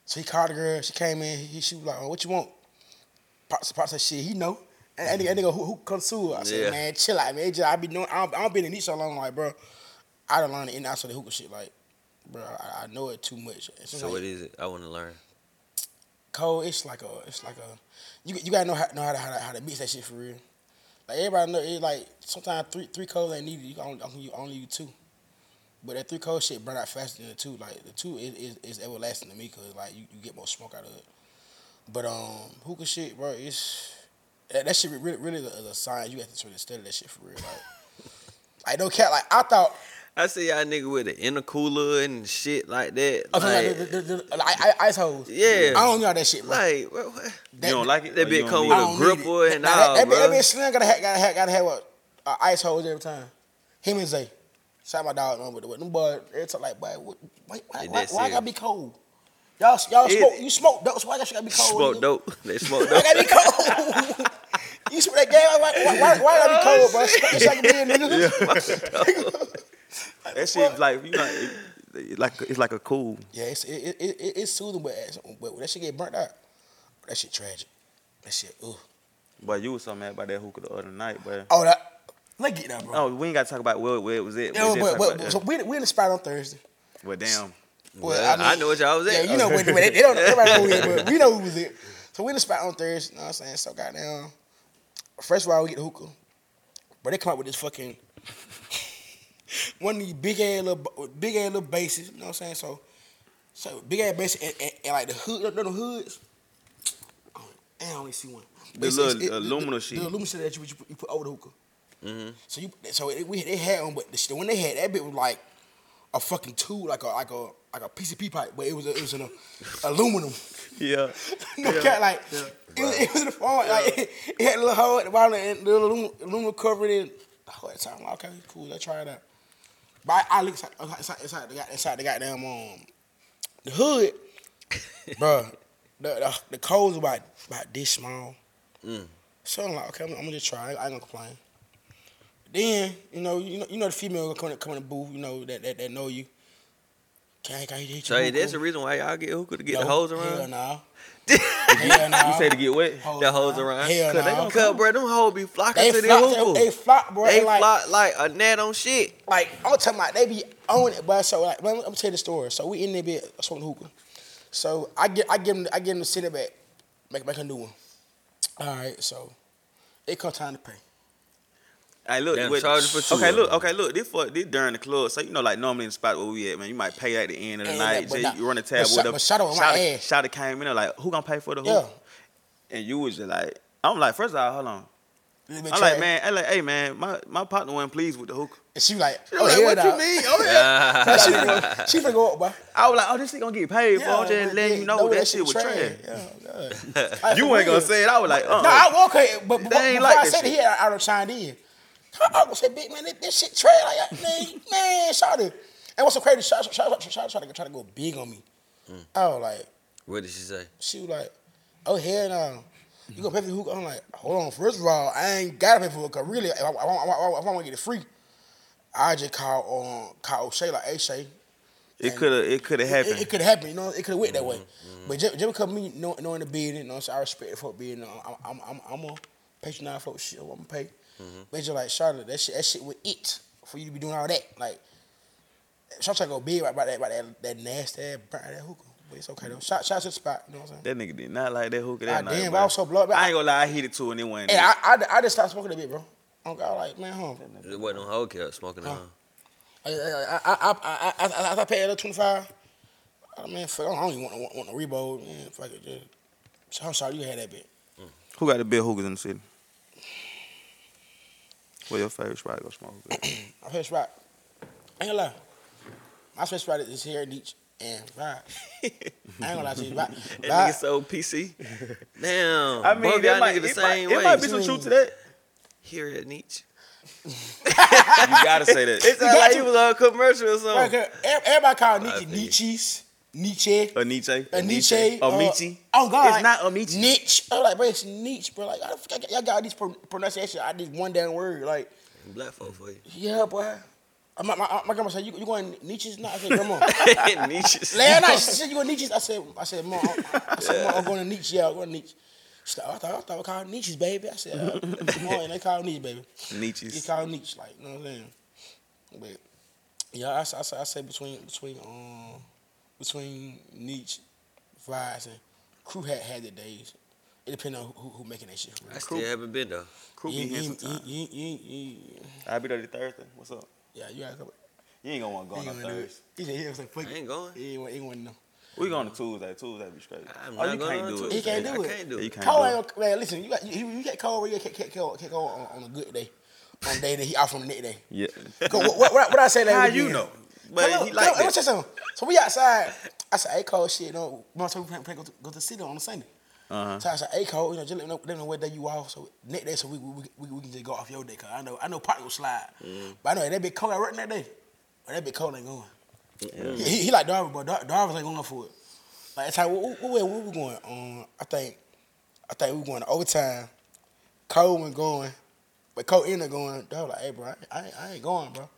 So he called the girl. She came in. She was like, oh, what you want? Pop said, shit, he know. And that nigga who comes to her. I said, man, chill out, man. I don't been in these so long. Like, bro, I done learned the in outside the hookah shit. Like, bro, I know it too much. So like, what is it? I want to learn. Cole, it's like a. You gotta know how to mix that shit for real. Like everybody know, it's like sometimes three codes ain't needed. You only you two. But that 3 cold shit burn out faster than the 2. Like, the 2 is everlasting to me because, like, you get more smoke out of it. But hookah shit, bro, it's... That shit really is a science. You have to really study that shit for real. Like, like no cap. Like, I thought... I see y'all nigga with an intercooler and shit like that. Oh, like, the ice hose. Yeah. I don't know that shit, bro. Like, what? That, you don't like it? That bitch come with a gripper and all, bro. That bitch Slim gotta have what? Ice hose every time. Him and Zay. Shout my dog, man, with them boys. Every time, like, boy, why I gotta be cold? Y'all smoke. You smoke dope, so why that shit gotta be cold? Smoke dope. They smoke dope. I gotta be cold. You smoke that game? Why I gotta be cold, bro? It's like being niggas. Like, that shit, like, you know, it's like a cool. Yeah, it's soothing, but when that shit get burnt out, that shit tragic. That shit, ooh. But you was so mad about that hookah the other night, bro. Oh, that. Let's get that, bro. Oh, we ain't got to talk about where it was at. Yeah, but so we in the spot on Thursday. Well, damn. Well, I know what y'all was at. Yeah, you know where they don't everybody know who it, but we know who was at. So we in the spot on Thursday. You know what I'm saying? So goddamn. First of all, we get the hookah. But they come up with this fucking one of these big ass little bases. You know what I'm saying? So big ass bases and like the hood, little hoods. Oh, and I only see one. The little aluminum sheet. The aluminum sheet that you put over the hookah. Mm-hmm. So they had one, but the one they had, that bit was like a fucking tube, like a PCP pipe, but it was in a aluminum. Yeah. No cap, yeah. Like yeah. It was in the form, yeah. Like it had a little hole at the bottom and the little aluminum covered in. Oh, that time, okay, cool. I try it out. But I look inside the goddamn the hood, bro. The code's about this small. Mm. So I'm like, okay, I'm gonna just try. I ain't gonna complain. Then, you know the female gonna come in the booth, you know, that know you. Can I hit you? So hookah? That's the reason why y'all get hookah, to get the hoes around? Hell nah. Hell nah. You say to get wet? The hoes around? Hell cause nah. They gonna cut, bro. Them hoes be flocking to their hookah. They flock, bro. They flock like a net on shit. Like, I'm talking about, they be on it, bro. So, like, I'm gonna tell you the story. So, we in there bit smoking hookah. So, I give them the city back, make a new one. All right, so, it come time to pay. Hey, look, okay, look, this during the club, so you know, like, normally in the spot where we at, man, you might pay at the end of the night, you run a tab with them. Shout out came in there, like, who gonna pay for the hook? Yeah. And you was just like, I'm like, first of all, hold on. I'm like, hey, man, my partner wasn't pleased with the hookah. And she like, oh, like, what you mean? Oh, yeah. She finna go up, bro. I was like, oh, this shit gonna get paid, bro. I'm just letting you know that shit was trash. Yeah, you ain't gonna say it. I was like, uh-uh. No, I walk it, but before I said it here, I done chimed in. I was like, big man, this shit trash. Like, man, shout it. And what's so crazy? Try to go big on me. Mm. I was like, what did she say? She was like, oh, hell no. You gonna pay for the hookah? I'm like, hold on. First of all, I ain't gotta pay for hookah. Really, if I wanna get it free, I just call Shay, like, hey, Shay. It could have happened. It could have happened. You know, it could have went that way. Mm-hmm. But just because me knowing the business, you know, so I respect the folk business. I'm a patronize folk shit. I'm gonna pay. Mm-hmm. But you're like, Charlotte, that shit was it for you to be doing all that. Like, Shawty to go big about that nasty ass burnt that hookah. But it's okay though. Shout out to the spot, you know what I'm saying? That nigga did not like that hookah that night. Damn, bro. I was so blown up. I ain't gonna lie, I hit it too and it wasn't. And I just stopped smoking that bit, bro. I was like, man, home. It wasn't no whole cap smoking at home. I paid another 25. Man, fuck, I don't even want no rebold. Man, fuck it, I'm sorry you had that bit. Mm. Who got the big hookahs in the city? What your favorite spot to go smoke? My favorite spot, I ain't gonna lie, my favorite spot is here in each and vibe. I ain't gonna lie to you, vibe. That nigga so PC. Damn. I mean, both y'all nigga the same way. It might be some truth to that. Here at Nietzsche. You gotta say that. It's not like you was on a commercial or something. Right, everybody call Nietzsche Nietzsche's. Nietzsche. A Nietzsche. A Nietzsche. A Nietzsche. Oh, God. It's not a Nietzsche. Nietzsche. I'm like, bro, it's Nietzsche, bro. Like, y'all got these pronunciation out of this one damn word. Like, black folk for you. Yeah, boy. My grandma said, you going Nietzsche's? No, I said, come on. Nietzsche's. Last night, she said, you going Nietzsche's? I said, Mom, I'm going to Nietzsche. Yeah, I'm going to Nietzsche. She said, I thought we called Nietzsche's, baby. I said, Mom, they called Nietzsche, baby. Nietzsche's. They called Nietzsche, like, you know what I'm saying? But, yeah, I say between Nietzsche, Vibes, and Crew had their days. It depends on who making that shit. I still haven't been though. Crew be here sometime. I'll be there this Thursday. What's up? Yeah, you gotta come. You ain't gonna want to go on Thursday. He said he was like, "Fuck it." I ain't going. He ain't want to know. We going to Tuesday. Tuesday be straight. You can't do it. I can't do it. Cole, man, listen. You get Cole where you get Cole on a good day, on a day that he out from the next day. Yeah. What I say that? How you know? But hello, he like that. So we outside. I said, "Hey, Cole, shit, no, we go to City on a Sunday." Uh-huh. So I said, "Hey, Cole, you know, just let me know what day you off. So next day, so we can just go off your day. Cause I know Pot will slide, but I know that big Cole ain't working that day. But that big Cole ain't going. Yeah. He like Darvin, but Darvin ain't going for it. Like it's like where we going? I think we were going to overtime. Cole went going, but Cole ended up going. Darvin like, "Hey, bro, I ain't going, bro."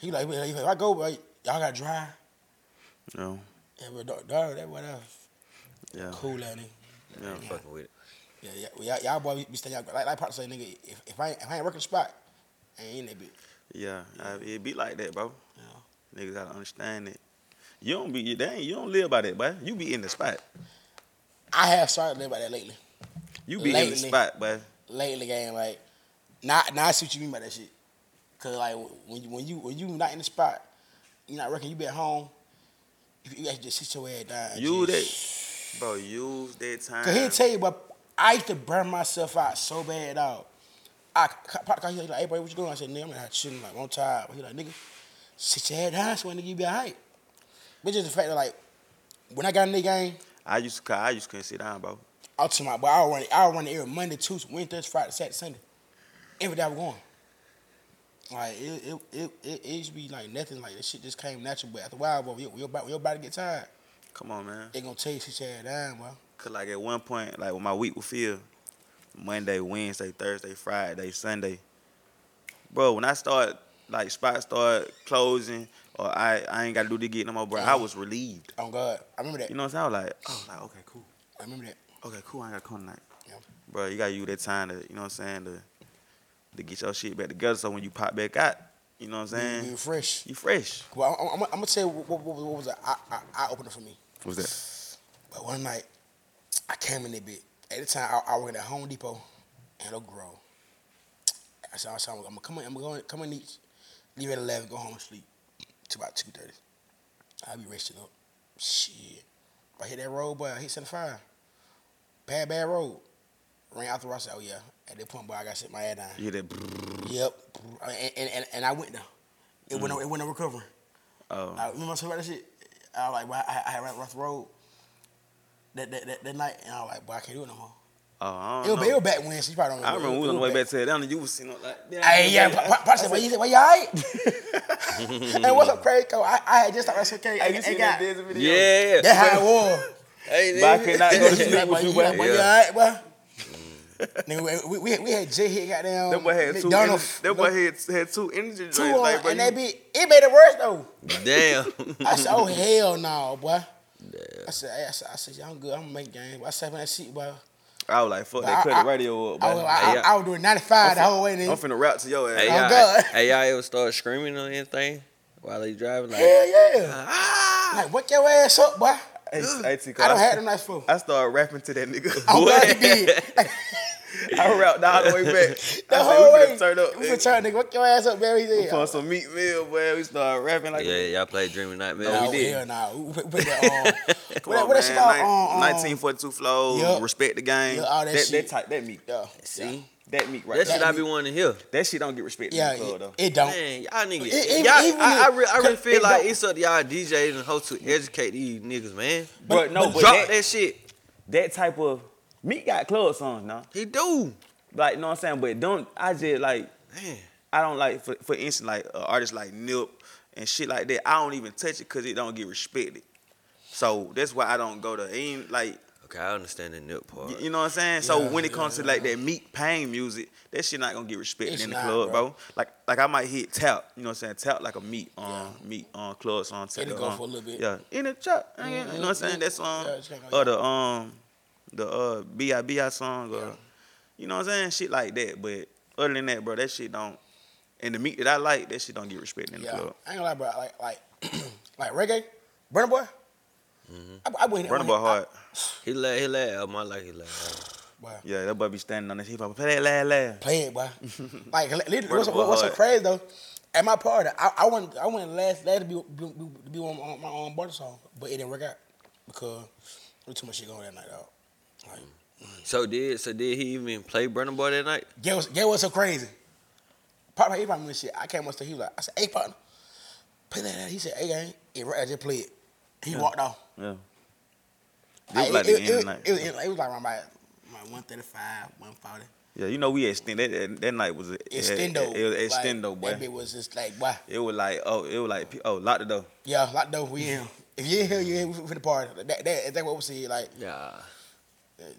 He like, if I go, bro, y'all got to drive. No. Yeah, but dog, that what else? Yeah. Cool, that nigga. Yeah, I'm fucking with it. Yeah, yeah. Well, y'all boy be staying out. Like Pop say, nigga, if I ain't working the spot, I ain't in that bitch. Yeah, it be like that, bro. Yeah. Niggas gotta understand it. You don't live by that, boy. You be in the spot. I have started to live by that lately. You be in the spot, boy. Lately, game, like, now I see what you mean by that shit. Cause like when you not in the spot, you not working. You be at home. You got to just sit your ass down. Use that time. Cause he'll tell you, but I used to burn myself out so bad out. He like, "Hey, bro, what you doing?" I said, "Nigga, I'm not chilling. Like on time." He like, "Nigga, sit your ass down. So nigga, you be alright." But just the fact that like when I got in the game, I used to couldn't sit down, bro. I would run every Monday, Tuesday, Wednesday, Friday, Saturday, Sunday. Every day I was going. Like it used to be like nothing, like that shit just came natural, but after a while, bro, your body get tired. Come on, man. They gonna tell you shit your down, bro. Cause like at one point, like when my week would feel Monday, Wednesday, Thursday, Friday, Sunday. Bro, when I start like spots start closing or I ain't gotta do this get no more, bro, I was relieved. Oh God. I remember that. You know what I'm saying? I was like, okay, cool. I remember that. Okay, cool, I ain't gotta come tonight. Yeah. Bro, you gotta use that time to, you know what I'm saying, to get your shit back together, so when you pop back out, you know what I'm saying? You fresh. You fresh. Well, I'm gonna tell you what was an eye opener for me. What was that? But one night, I came in that bit. At the time, I worked at Home Depot and Oak Grove. I said, I'm gonna come in each, leave at 11, go home and sleep till about 2:30. I be resting up. Shit. I hit that road, but I hit 75. Bad road. Ran out the road. I said, oh yeah. At that point, boy, I got to sit my head down. You hear that? Yep. And I went down. It went no recovering. Oh. I remember I said about that shit? I was like, well, I had ran off the road that night, and I was like, boy, I can't do it no more. Oh, I don't know. It was back when, so you probably don't know. I remember we was on the way back to Atlanta, you was sitting up like that. Hey, yeah. Pop said, you all right? And what's up, Craig? I had just started, okay. Hey, you seen that Disney video? Yeah. That's how it was. Hey, I could not go to sleep with you, boy. You all right, boy? Nigga, we had J Hit goddamn. That boy had two. That boy had two energy drinks. Like, and that bitch, it made it worse though. Damn. I said, oh hell no, boy. Damn. I said, yeah, I'm good. I'm gonna make games. I sat on that seat, boy. I was like, fuck, they cut the radio up. I was doing 95 the whole way. Nigga, I'm finna rap to your ass. Hey, y'all ever start screaming or anything while they driving? Like, hell yeah. Like, wake your ass up, boy. I don't have the nice food. I started rapping to that nigga. I'm glad he did. I route the whole way back. The whole way. We turn up, nigga. What your ass up, baby? We on some Meek Mill, boy. We started rapping like that. Yeah, y'all played Dreaming Nightmare. No, we did. Hell nah. We put that on. What that shit called? 1942 Flow. Yep. Respect the Game. All that shit. That type, that Meek. Yeah. See? That Meek right there. That shit I be wanting to hear. That shit don't get respect in the club, though. It don't. Man, y'all niggas. I really feel like it's up to y'all DJs and hosts to educate these niggas, man. But drop that shit. That type of... Meek got club songs now. He do. Like, you know what I'm saying? But don't... I just, like... Man. I don't like... For instance, like, artists like Nip and shit like that, I don't even touch it because it don't get respected. So, that's why I don't go to... Ain't, like... Okay, I understand the Nip part. You know what I'm saying? So when it comes to like that Meek Pain music, that shit not gonna get respected in the club, bro. Like I might hit tap, you know what I'm saying? Tap like a Meek club song. It'll go for a little bit. Yeah, in the trap. Mm-hmm. You know what I'm saying? That song or the B.I.B.I. song or you know what I'm saying? Shit like that. But other than that, bro, that shit don't. And the Meek that I like, that shit don't get respected in the club. I ain't gonna lie, bro. Like reggae, Burna Boy. Mm-hmm. I went Burna Boy hard. He laugh. I like he laugh. Wow. Yeah, that boy be standing on this. He probably play that laugh. Play it, boy. Like, what's so crazy though? At my party, I went last to be on my own birthday song, but it didn't work out because there was too much shit going that night, dog. Like, So did he even play Burna Boy that night? Yeah, what's so crazy? Partner, he probably went shit. I came up to him, he was like, I said, "Hey, partner, play that." He said, "Hey, gang, it right. I just play it." He walked off. Yeah. It was like around my 135, 140. Yeah, you know we extended that night was extendo. It was extendo, like, boy. That bit was just like, boy. It was like lock the door. Yeah, lock the door. We in. If you in here, you in for the party. That's what we see. Like, yeah.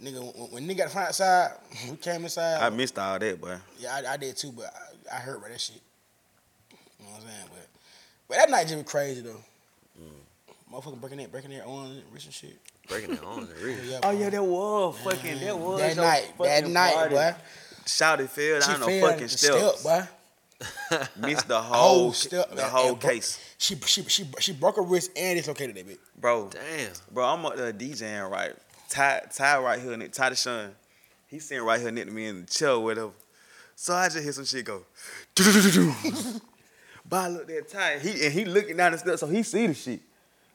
Nigga, when nigga got the front side, we came inside. I missed all that, boy. Yeah, I did too, but I heard about that shit. You know what I'm saying? But that night just was crazy though. Motherfucker breaking their arms and wrists and shit. Breaking their arms and wrists. Oh yeah, that was that night, boy. Shouted failed on the fucking steps. Boy. Missed the whole step, the whole case. She broke her wrist and dislocated that bitch. Bro, damn. Bro, I'm up there DJing right. Ty right here, Nick. Ty Deshaun. He's sitting right here next to me in the chair or whatever. So I just hear some shit go. But I looked at Ty. He looking down the steps, so he see the shit.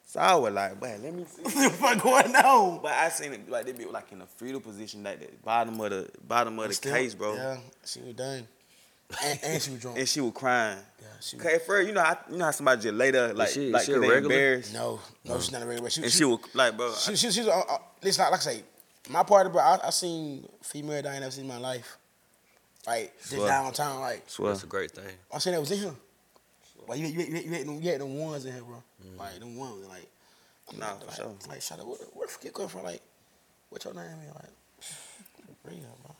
So I was like, man, let me see what the fuck going on. But I seen it like they be like in a fetal position, like the bottom of the case, bro. Yeah, she was done, and she was drunk, and she was crying. Yeah, she was. At first, you know how somebody just later like is she a regular? Embarrassed. No, she's not a regular. She was like, bro. She's it's not like I say my party, bro. I seen female that I ain't never seen in my life, like just downtown, like. Swear. That's a great thing. I seen that was in here. Like you had them ones in here, bro. Mm. Like them ones, like shut up. Where the fuck you come from? Like, what's your name? Like,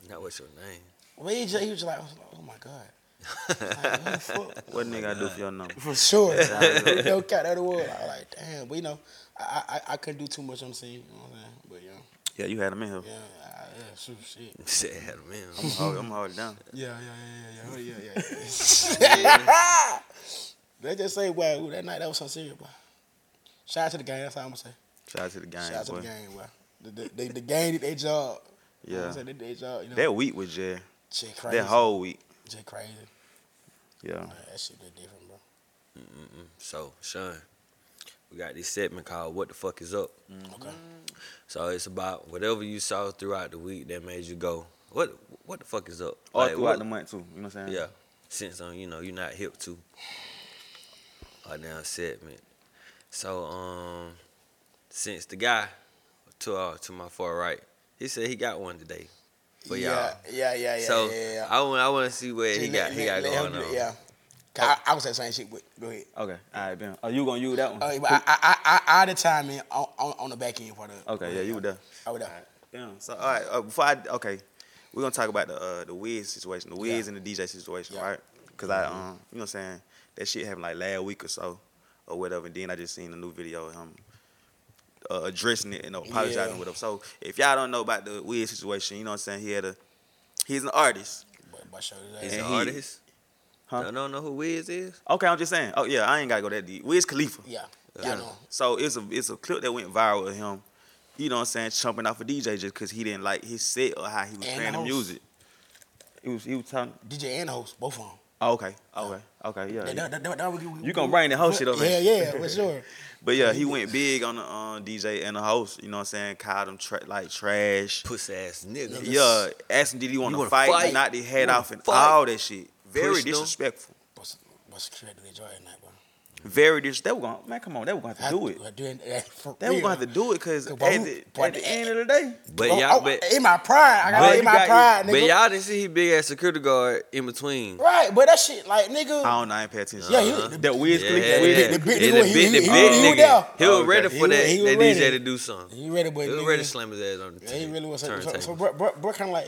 not what's your name. Well, he was like, oh my god. Like, what the fuck? What nigga I do for your number? For sure. No cat out of the world. I was like, damn. But you know, I couldn't do too much on the scene. You know what I'm saying? But yeah. Yeah, you had him in here. Yeah, shoot, shit. You said I had him in. I'm hard down. Yeah. Let's just say, well, that night, that was so serious, boy. Shout out to the gang, that's all I'm going to say. Shout out to the gang, boy. The gang did their job. Yeah. You know what I'm saying? They did their job. You know? That week was just crazy. That whole week. Just crazy. Yeah. Man, that shit been different, bro. Mm-mm-mm. So, Shon, we got this segment called What the Fuck Is Up. Mm-hmm. Okay. So, it's about whatever you saw throughout the week that made you go, what the fuck is up? All like, throughout the month, too. You know what I'm saying? Yeah. Since, you know, you're not hip to. Now segment. So since the guy to my far right, he said he got one today for y'all. Yeah. So yeah. I want to see where he got going on. Yeah. I was saying the same shit, but go ahead. Okay, all right, Ben. Oh, you gonna use that one? I had the time in on the back end for the. Okay, yeah, you were there. I was there. Right. Yeah. So all right, we're gonna talk about the Wiz situation, the Wiz and the DJ situation, right? Because you know what I'm saying. That shit happened like last week or so, or whatever. And then I just seen a new video of him addressing it and apologizing with him. So if y'all don't know about the Wiz situation, you know what I'm saying? He's an artist. He's an artist? Huh? I don't know who Wiz is. Okay, I'm just saying. Oh yeah, I ain't gotta go that deep. Wiz Khalifa. Yeah. I know. So it's a clip that went viral of him. You know what I'm saying? Chumping off a DJ just because he didn't like his set or how he was playing the music. He was talking DJ and the host, both of them. Oh, okay, yeah. You gonna bring the whole shit up, man. Yeah, for sure. But yeah, he went big on the DJ and the host. You know what I'm saying? Called him like trash, pussy ass nigga. Yeah, asked him did he want to fight? Knocked his head off and all that shit. Very disrespectful. What's created the joy at night, bro? Very disrespectful. Man, come on, they were gonna have to do it. They were gonna have to do it because at the end of the day, but y'all, in my pride, I gotta in my pride, nigga. But y'all didn't see his big ass security guard in between, right? But that shit, like, nigga, I don't know, I ain't pay attention. Yeah, that Wiz Khalifa, the big nigga, he was ready for that DJ to do something. He ready, but he was ready to slam his ass on the table. He really was. So, bro, kind of like.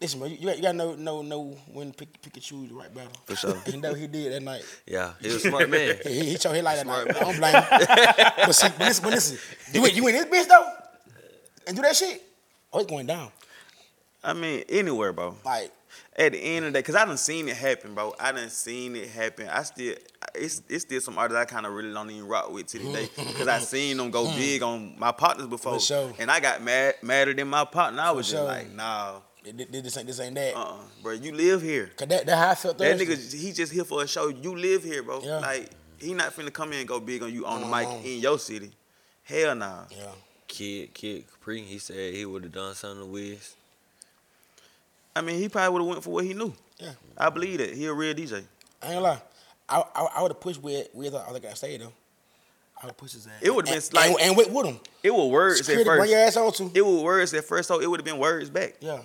Listen, bro, you gotta know when pick and choose the right battle. For sure. And that he did that night. Yeah, he was a smart man. He showed his light that night. I don't blame him. But listen, you in this bitch though, and do that shit, oh, it's going down. I mean, anywhere, bro. Like at the end of the day, cause I done seen it happen, bro. It's still some artists I kind of really don't even rock with to this day, cause I seen them go big on my partners before, sure. And I got madder than my partner. I was just like, nah. This ain't that. Bro, you live here. Cause that how I felt. That nigga, he just here for a show. You live here, bro. Yeah. Like, he not finna come in and go big on you on the mic in your city. Hell nah. Yeah. Kid Capri, he said he would've done something to Wiz. I mean, he probably would've went for what he knew. Yeah. I believe that. He a real DJ. I ain't gonna lie. I would've pushed Wiz out like I said, though. I would push his ass. It would have been like and with him. It was words security at first. Bring your ass on too. It was words at first, so it would have been words back. Yeah.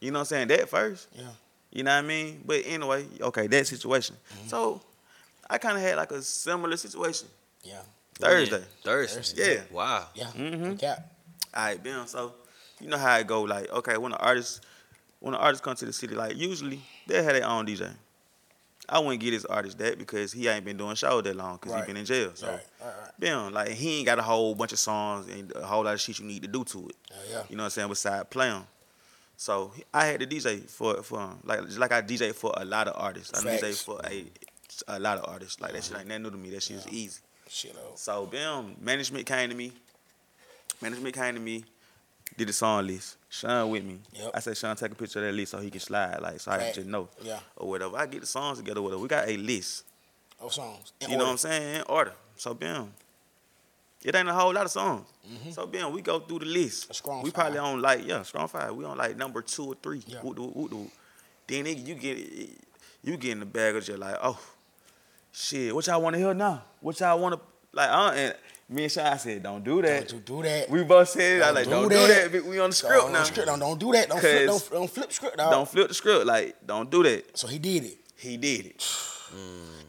You know what I'm saying? That first. Yeah. You know what I mean? But anyway, okay, that situation. Mm-hmm. So I kind of had like a similar situation. Yeah. Thursday. Yeah. Wow. Yeah. Mm-hmm. Okay. All right, bam. So you know how it go? Like, okay, when the artists come to the city, like usually they have their own DJ. I wouldn't get his artist that because he ain't been doing shows that long because he been in jail. So, damn, like, he ain't got a whole bunch of songs and a whole lot of shit you need to do to it. Yeah. You know what I'm saying? Besides play them. So, I had to DJ for him. Like I DJ for a lot of artists. I DJ for a lot of artists. Like, that shit ain't nothing new to me. That shit was easy. Shit out. So, damn, management came to me. Did the song list. Shon with me. Yep. I said, Shon, take a picture of that list so he can slide, like, so I can just know. Yeah. Or whatever. I get the songs together, whatever. We got a list of songs. You know what I'm saying? In order. So, bam. It ain't a whole lot of songs. Mm-hmm. So, bam, we go through the list. We probably on, like, strong five. We on, like, number 2 or 3. Yeah. Woo-doo. Then you get in the bag of just like, oh, shit, what y'all want to hear now? What y'all want to, like, and me and Shai said, don't do that. Don't you do that. We both said, I like, don't do that. We on the script now. Don't do that. Don't flip script, dog. Don't flip the script. Like, don't do that. So he did it.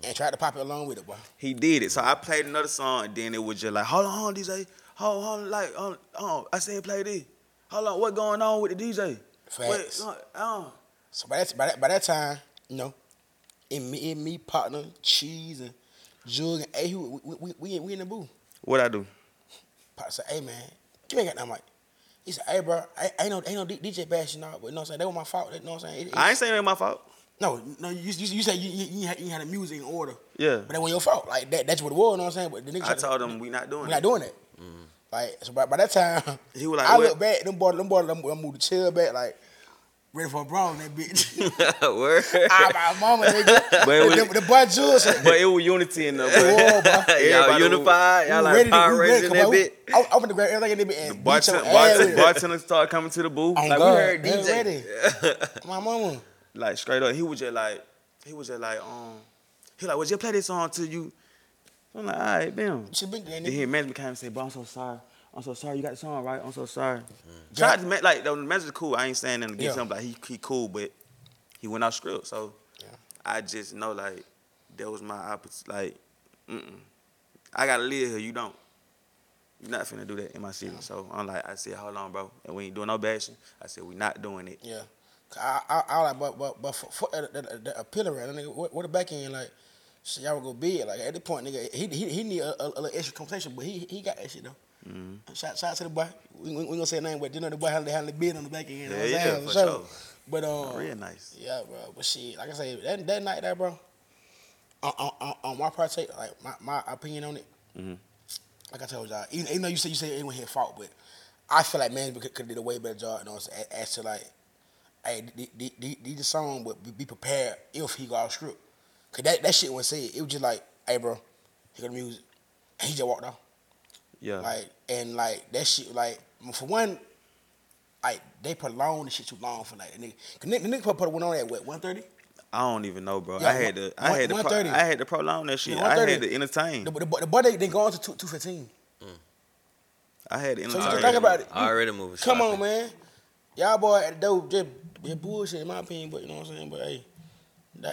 And tried to pop it along with it, boy. He did it. So I played another song, and then it was just like, hold on, DJ. Hold on, like, hold on. I said play this. Hold on, what going on with the DJ? Facts. So by that time, you know, me, partner, Cheese, and Jug, and A, we in the booth. What I do? Pop said, hey, man, you ain't got no mic. He said, hey, bro, ain't no DJ bashing out, but you know what I'm saying? That was my fault. You know what I'm saying? I ain't saying it was my fault. No, you said you had the music in order. Yeah. But that wasn't your fault. Like, that's what it was, you know what I'm saying? But the niggas I told them we not doing that. Mm-hmm. Like, so by that time, he was like, I look back, them boys moved the chair back, like, ready for a brawl, that bitch. Word. My mama, nigga. The boy Jules. But it was unity in the boy. Y'all unified. Y'all like power raising that bitch. I opened the grab everything in that bitch. The bartender started coming to the booth. Like, we heard DJ. Ready. My mama. Like, straight up, he was just like, he like, well, just play this song to you. I'm like, all right, bam. Then he managed me and said, bro, I'm so sorry. You got the song right. I'm so sorry. Mm-hmm. Like the message cool. I ain't saying nothing against him. Like he cool, but he went off script. So I just know like that was my opportunity. Like I gotta live here. You don't. You're not finna do that in my city. Yeah. So I'm like I said, hold on, bro. And we ain't doing no bashing. I said we not doing it. Yeah. I like but for the pillar right, nigga. What the back end like? So y'all would go big. Like at this point, nigga, he need a little extra conversation, but he got that shit though. Mm-hmm. Shout out to the boy. We gonna say nothing, but you know the boy had the bid on the back end. Yeah, for sure. But real nice. Yeah, bro. But shit, like I said, that night, that bro, on my part, like my opinion on it. Mm-hmm. Like I told y'all, even though you said anyone had fault, but I feel like management could have did a way better job. You know, as to like hey, the song would be prepared if he got off script. Cause that shit wasn't said. It was just like, hey bro, he got the music. And he just walked off. Yeah. Like that shit, like for one, like they prolonged the shit too long for like the nigga. Cause the nigga probably went on at what, 1:30? I don't even know, bro. Yeah, I had to prolong that shit. Yeah, I had to entertain. The buddy they go on to 2:15. I had to entertain. So you think about it. I already moved. Come on, man. Y'all boy at the door just bullshit in my opinion, but you know what I'm saying. But hey,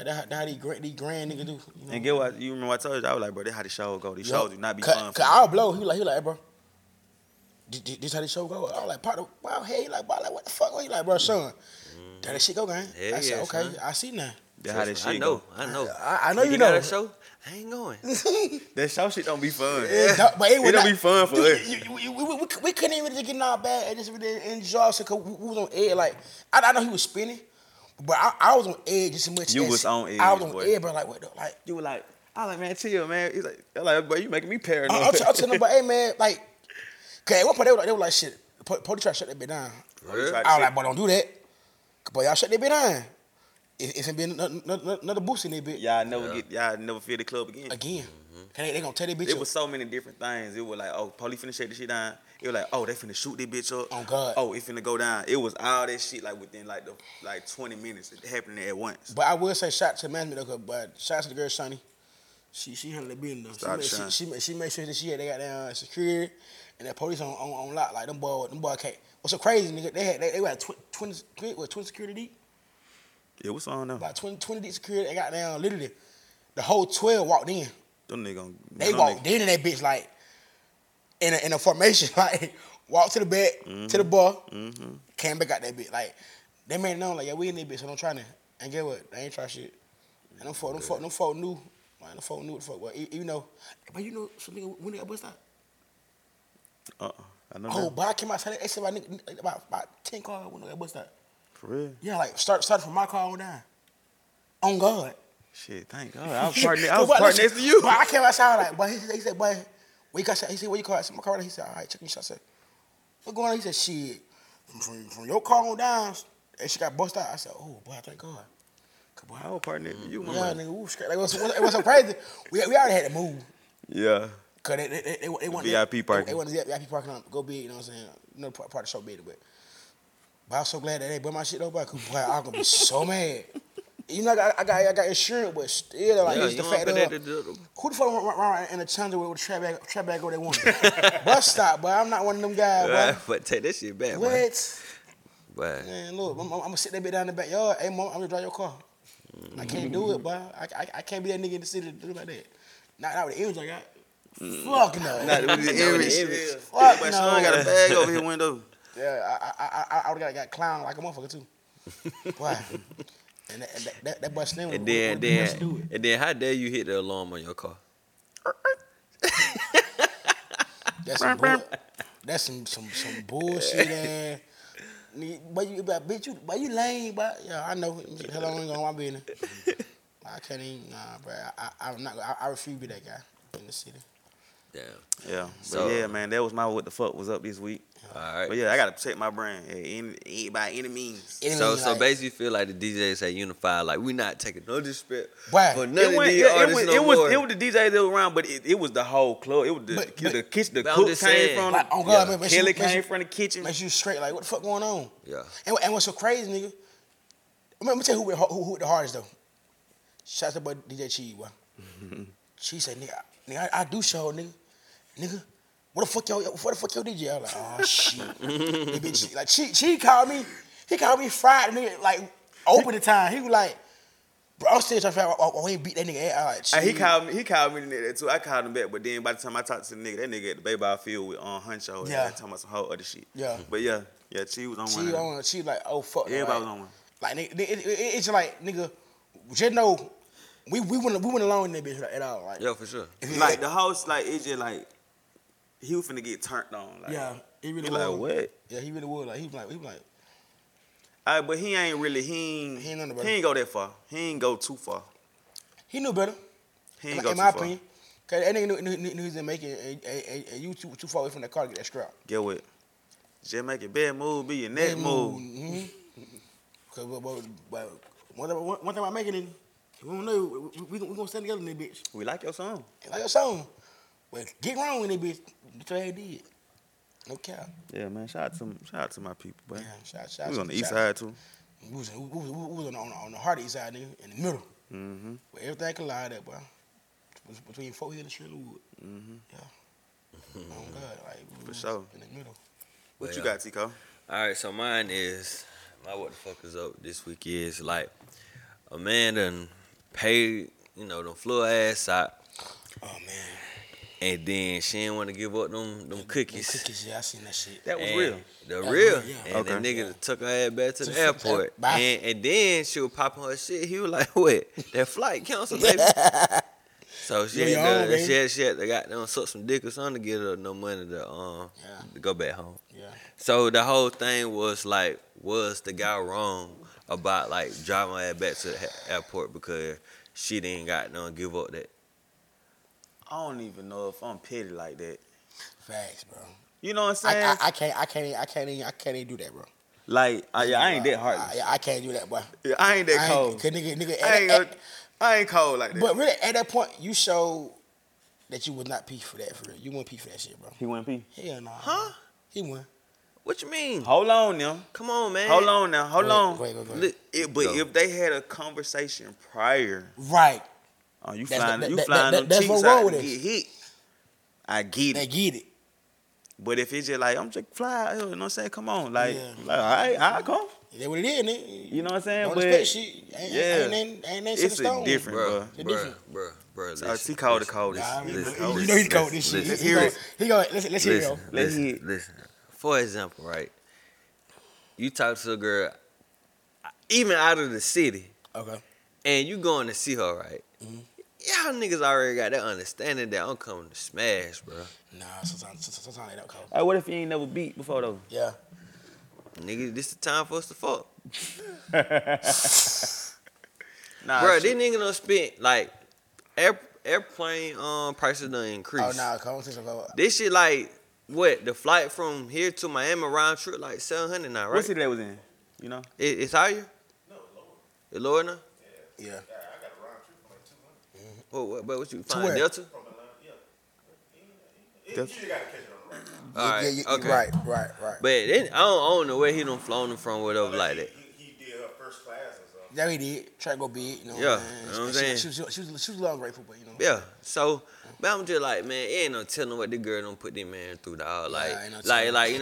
that how these grand niggas do. You know? And get what you remember? What I told you, I was like, bro, that's how the show go. These shows do not be fun. Cause I'll blow. He was like, hey, bro, this how this show go. I was like, partner, wow, hey, he like, bro, like, what the fuck? He like, bro, son, that shit go, gang. I said, okay, son. I see now. That's how that shit go. I know. I know you know that show. I ain't going. That show shit don't be fun. Yeah. But it don't be fun for us. We couldn't even just get in our bag and just really enjoy it because we was on edge. Like, I know he was spinning, but I was on edge as much as you was on edge. I was on edge, bro. Like, what the, like? You were like, I was like, man, chill, man. He's like, bro, you making me paranoid. I'm telling him, but hey, man, like, cause at one point they were like, shit, police tried to shut that bitch down. Really? I was like, boy, don't do that. But y'all shut that bitch down. It's gonna be another boost in that bitch. Y'all never feel the club again. Mm-hmm. They gonna tell that bitch. It was so many different things. It was like, oh, police finna shake this shit down. It was like, oh, they finna shoot this bitch up. Oh God. Oh, it finna go down. It was all that shit like within like the 20 minutes it happening at once. But I will say shout to management though, but shout to the girl Shani. She handled the business though. She made sure that she had they got down security and that police on lock. Like them boy can't. What's so crazy, nigga? They were like 20 security deep. Yeah, what's on now? About 20 deep security. They got down literally. The whole 12 walked in. Them niggas. They walked in that bitch like in a formation. Like walked to the bed, to the bar, came back out that bitch. Like they made it known like, yeah, we in that bitch, so don't try nothing. And get what? They ain't try shit. And them folk knew. Like them folk knew what the fuck was. Even though, but you know some nigga when they got bust out. I know. Oh, but I came outside. They said about 10 cars when they got bust out. For real? Yeah, like started from my car on down. On God. Shit, thank God. I was parked next to you. But I came outside like, but he said, boy, where you got shot? He said, where you car? I said, my car. He said, all right, check me shot. I said, what going on? He said, shit, from your car on down, and she got busted out. I said, oh, boy, thank God. Boy, I was parked next to you, my man. Yeah, nigga, ooh, straight. Like, it was so crazy. We already had to move. Yeah. Cause they wanted VIP parking. They wanted VIP parking on go big. You know what I'm saying? Another part of the show big, but. But I'm so glad that they bought my shit though, boy. I'm gonna be so mad. You know, I got insurance, but still, like, it's the fact that who the fuck went around in a Challenger with a trap bag where they want? Bus stop, boy. I'm not one of them guys, boy. But take that shit back, what? What? Man, look, I'm gonna sit that bitch down in the backyard. Hey, mom, I'm gonna drive your car. I can't do it, boy. I can't be that nigga in the city to do like that. Not with the image I got. Fuck no. Not with the image. Fuck no. Sean got a bag over his window. Yeah, I would have got clowned like a motherfucker too. Why? And that boy Slim would do it. And then how dare you hit the alarm on your car? That's some bullshit. That's some bullshit ass. But you bitch, you lame, but yeah, I know. Hello, ain't going on my business. I can't even, nah, bro. I refuse to be that guy in the city. Yeah. So yeah, man, that was my what the fuck was up this week. All right. But yeah, I gotta protect my brand by any means. So basically, you feel like the DJs had unified. Like we not taking no disrespect for none of these artists no more. It was the DJs that were around, but it was the whole club. It was the kitchen. The cook came from. Like, oh God, man, Kelly came from the kitchen. Makes you straight. Like what the fuck going on? Yeah. And what's so crazy, nigga? Let me tell you who hit the hardest though. Shout out to boy DJ Cheetah. She said, nigga, I do show, nigga. What the fuck yo DJ? I was like, oh shit. Bitch, like she called me. He called me Friday, nigga, like opening time. He was like, bro, I'm still trying to figure out why he beat that nigga ass. Like, he called me the nigga too. I called him back, but then by the time I talked to the nigga, that nigga at the Baby I Feel with on Huncho. Yeah. Talking about some whole other shit. Yeah. But yeah, she was on one. She like, oh fuck. Everybody was on one. Like nigga, it's like, nigga, just know we went along in that bitch like, at all. Like, yeah, for sure. Like the house, like it's just like. He was finna get turned on. Like, yeah, he really was. Like, what? Yeah, he really was. Like, he was like. All right, but he ain't really, he ain't go that far. He ain't go too far. He knew better. He ain't go too far. In my opinion. Because that nigga knew he was in making a YouTube too far away from that car to get that strap. Get what? Just make your bad move, be your next move. Cause one thing about making it, we don't know, we gonna stand together in that bitch. We like your song. We like your song. But get wrong in that bitch. That's what I did. No cap. Yeah, man. Shout out to my people, boy. Yeah, shout out. We was on the east side too. We was on the hard east side, nigga, in the middle. Mm-hmm. Where everything collided, boy. Between Fort Hill and Sherwood. Mm-hmm. Yeah. Mm-hmm. Oh God, like for sure. In the middle. What you got, Tico? All right, so mine is my what the fuck is up this week is like a man done paid, you know, them floor ass out. Oh man. And then she didn't want to give up them cookies. Them cookies, yeah, I seen that shit. That was and real. The real. Yeah. And okay. The nigga took her ass back to the airport. And then she was popping her shit. He was like, what? That flight canceled, baby. So she had to goddamn suck some dick or something to get her no money to go back home. Yeah. So the whole thing was like, was the guy wrong about like driving her ass back to the airport because she didn't goddamn give up that? I don't even know if I'm petty like that. Facts, bro. You know what I'm saying? I can't even do that, bro. Like, I ain't that hard. I can't do that, boy. Yeah, I ain't that cold. I ain't cold like that. But really, at that point, you showed that you would not pee for that, for real. You wouldn't pee for that shit, bro. He wouldn't pee? Hell no. Huh? He wouldn't. What you mean? Hold on now. Come on, man. Hold on now. Hold on. Go ahead. Look, if they had a conversation prior. Right. Oh, you flying them cheeks out and get hit. I get it. They get it. But if it's just like, I'm just fly out here, you know what I'm saying? Come on. Like, all right, I'll come. That's what it is, nigga. You know what I'm saying? Don't expect shit. Ain't it's a different, bro. Bro. He called the coldest. You know he called this shit. Let's hear it. Let's hear it. Listen. For example, right? You talk to a girl, even out of the city. Okay. And you going to see her, right? Mm-hmm. Y'all niggas already got that understanding that I'm coming to smash, bro. Nah, sometimes they don't come. Hey, what if you ain't never beat before, though? Yeah. Nigga, this the time for us to fuck. Nah, bro, this nigga done spent, like, airplane prices done increased. Oh, nah, conversation about this shit, like, what? The flight from here to Miami round trip, like, $700 now, right? What city that was in? You know? It's higher? No, it's lower. It's lower now? Yeah. Yeah. But what you find? Delta? You just gotta catch it on the right. Okay. Right. But then, I don't know where he done flown him from, whatever, like that. He did her first class or something. Yeah, he did. Try to go big, you know. Yeah, you know what I'm saying? She was long grateful, but you know. Yeah, so, but I'm just like, man, it ain't no telling what the girl done put this man through, dog. Like, you know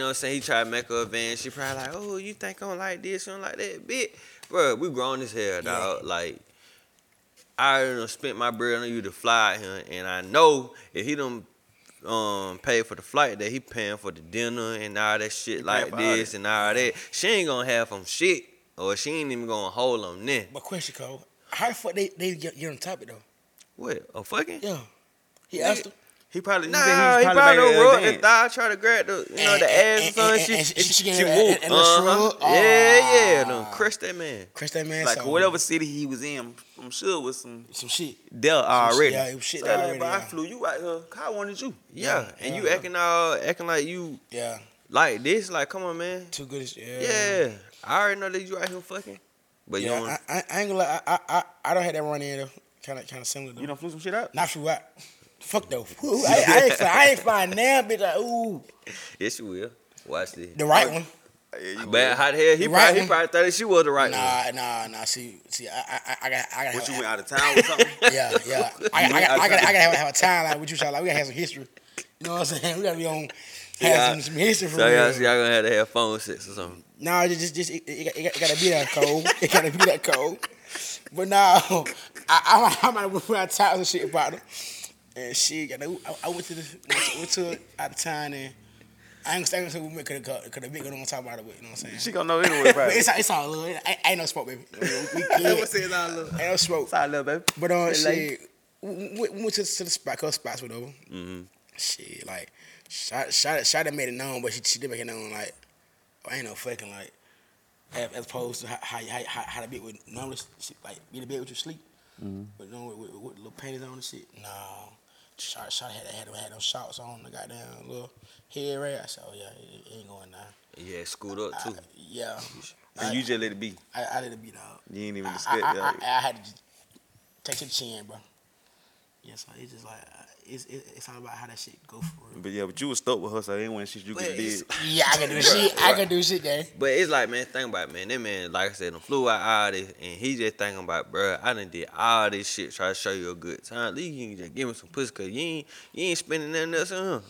what I'm saying? He tried to make her a van. She probably like, oh, you think I'm like this, I'm like that, bitch. Bro, we grown as hell, dog. Yeah. Like, I done spent my bread on you to fly him, and I know if he done pay for the flight, that he paying for the dinner and all that shit like this and all that. She ain't gonna have him shit, or she ain't even gonna hold him then. But question, Cole, how the fuck they get on top of it, though? What, a fucking? Yeah. He asked him. He probably rubbed the thigh, tried to grab the, you know, the ass or something. She whooped. Yeah. Done crushed that man. Like, so whatever city he was in, I'm sure was some shit there already. Yeah, it was shit there already. I flew you out here. I wanted you. Yeah. And you acting like you. Yeah. Like this. Like, come on, man. Too good as. Yeah. I already know that you out here fucking. But you don't. I ain't gonna lie. I don't have that run in. Kind of similar. Though. You done flew some shit out? Not flew out. Fuck though. I ain't flying now, bitch. Like, ooh. Yes, you will. Watch this. The right one. But how the hell he probably thought that she was the right one. Nah. See, I got. What, you went out of town or something? Yeah. I gotta have a timeline with you, child. Like, we gotta have some history. You know what I'm saying? We gotta be on. Have some history for me. So y'all gonna have to have phone sex or something. Nah, just it gotta be that cold. It gotta be that cold. But nah, I might have went out of town and shit about it. And shit, I went to out of town, and I ain't gonna say we met because the big girl don't talk about it. You know what I'm saying? She gonna know anyway, bro. It's all love. Ain't no smoke, baby. We good. It's all love. Ain't no smoke. It's all love, baby. But shit, we went to the spot, cause spots whatever. Mm-hmm. Shit, like, Shada made it known, but she didn't make it known. Like, I ain't no fucking like, as opposed to how to be with normally, like, be in the bed with your sleep, mm-hmm. But you know, with little panties on and shit. No. Shot had them shorts on, the goddamn little head wrap. I said, oh yeah, it ain't going down. Yeah, screwed up too. Yeah. And you just let it be. I let it be, dog. You ain't even discuss that. I had to just take your chin, bro. Yeah, so it's just like, it's all about how that shit go for real. But yeah, but you was stuck with her, so anyone shit you could do. Yeah, I can do shit. Right. I can do shit, gang. But it's like, man, think about it, man. That man, like I said, done flew out all this, and he just thinking about, bro, I done did all this shit, try to show you a good time. At least you can just give me some pussy, because you ain't spending nothing else on him.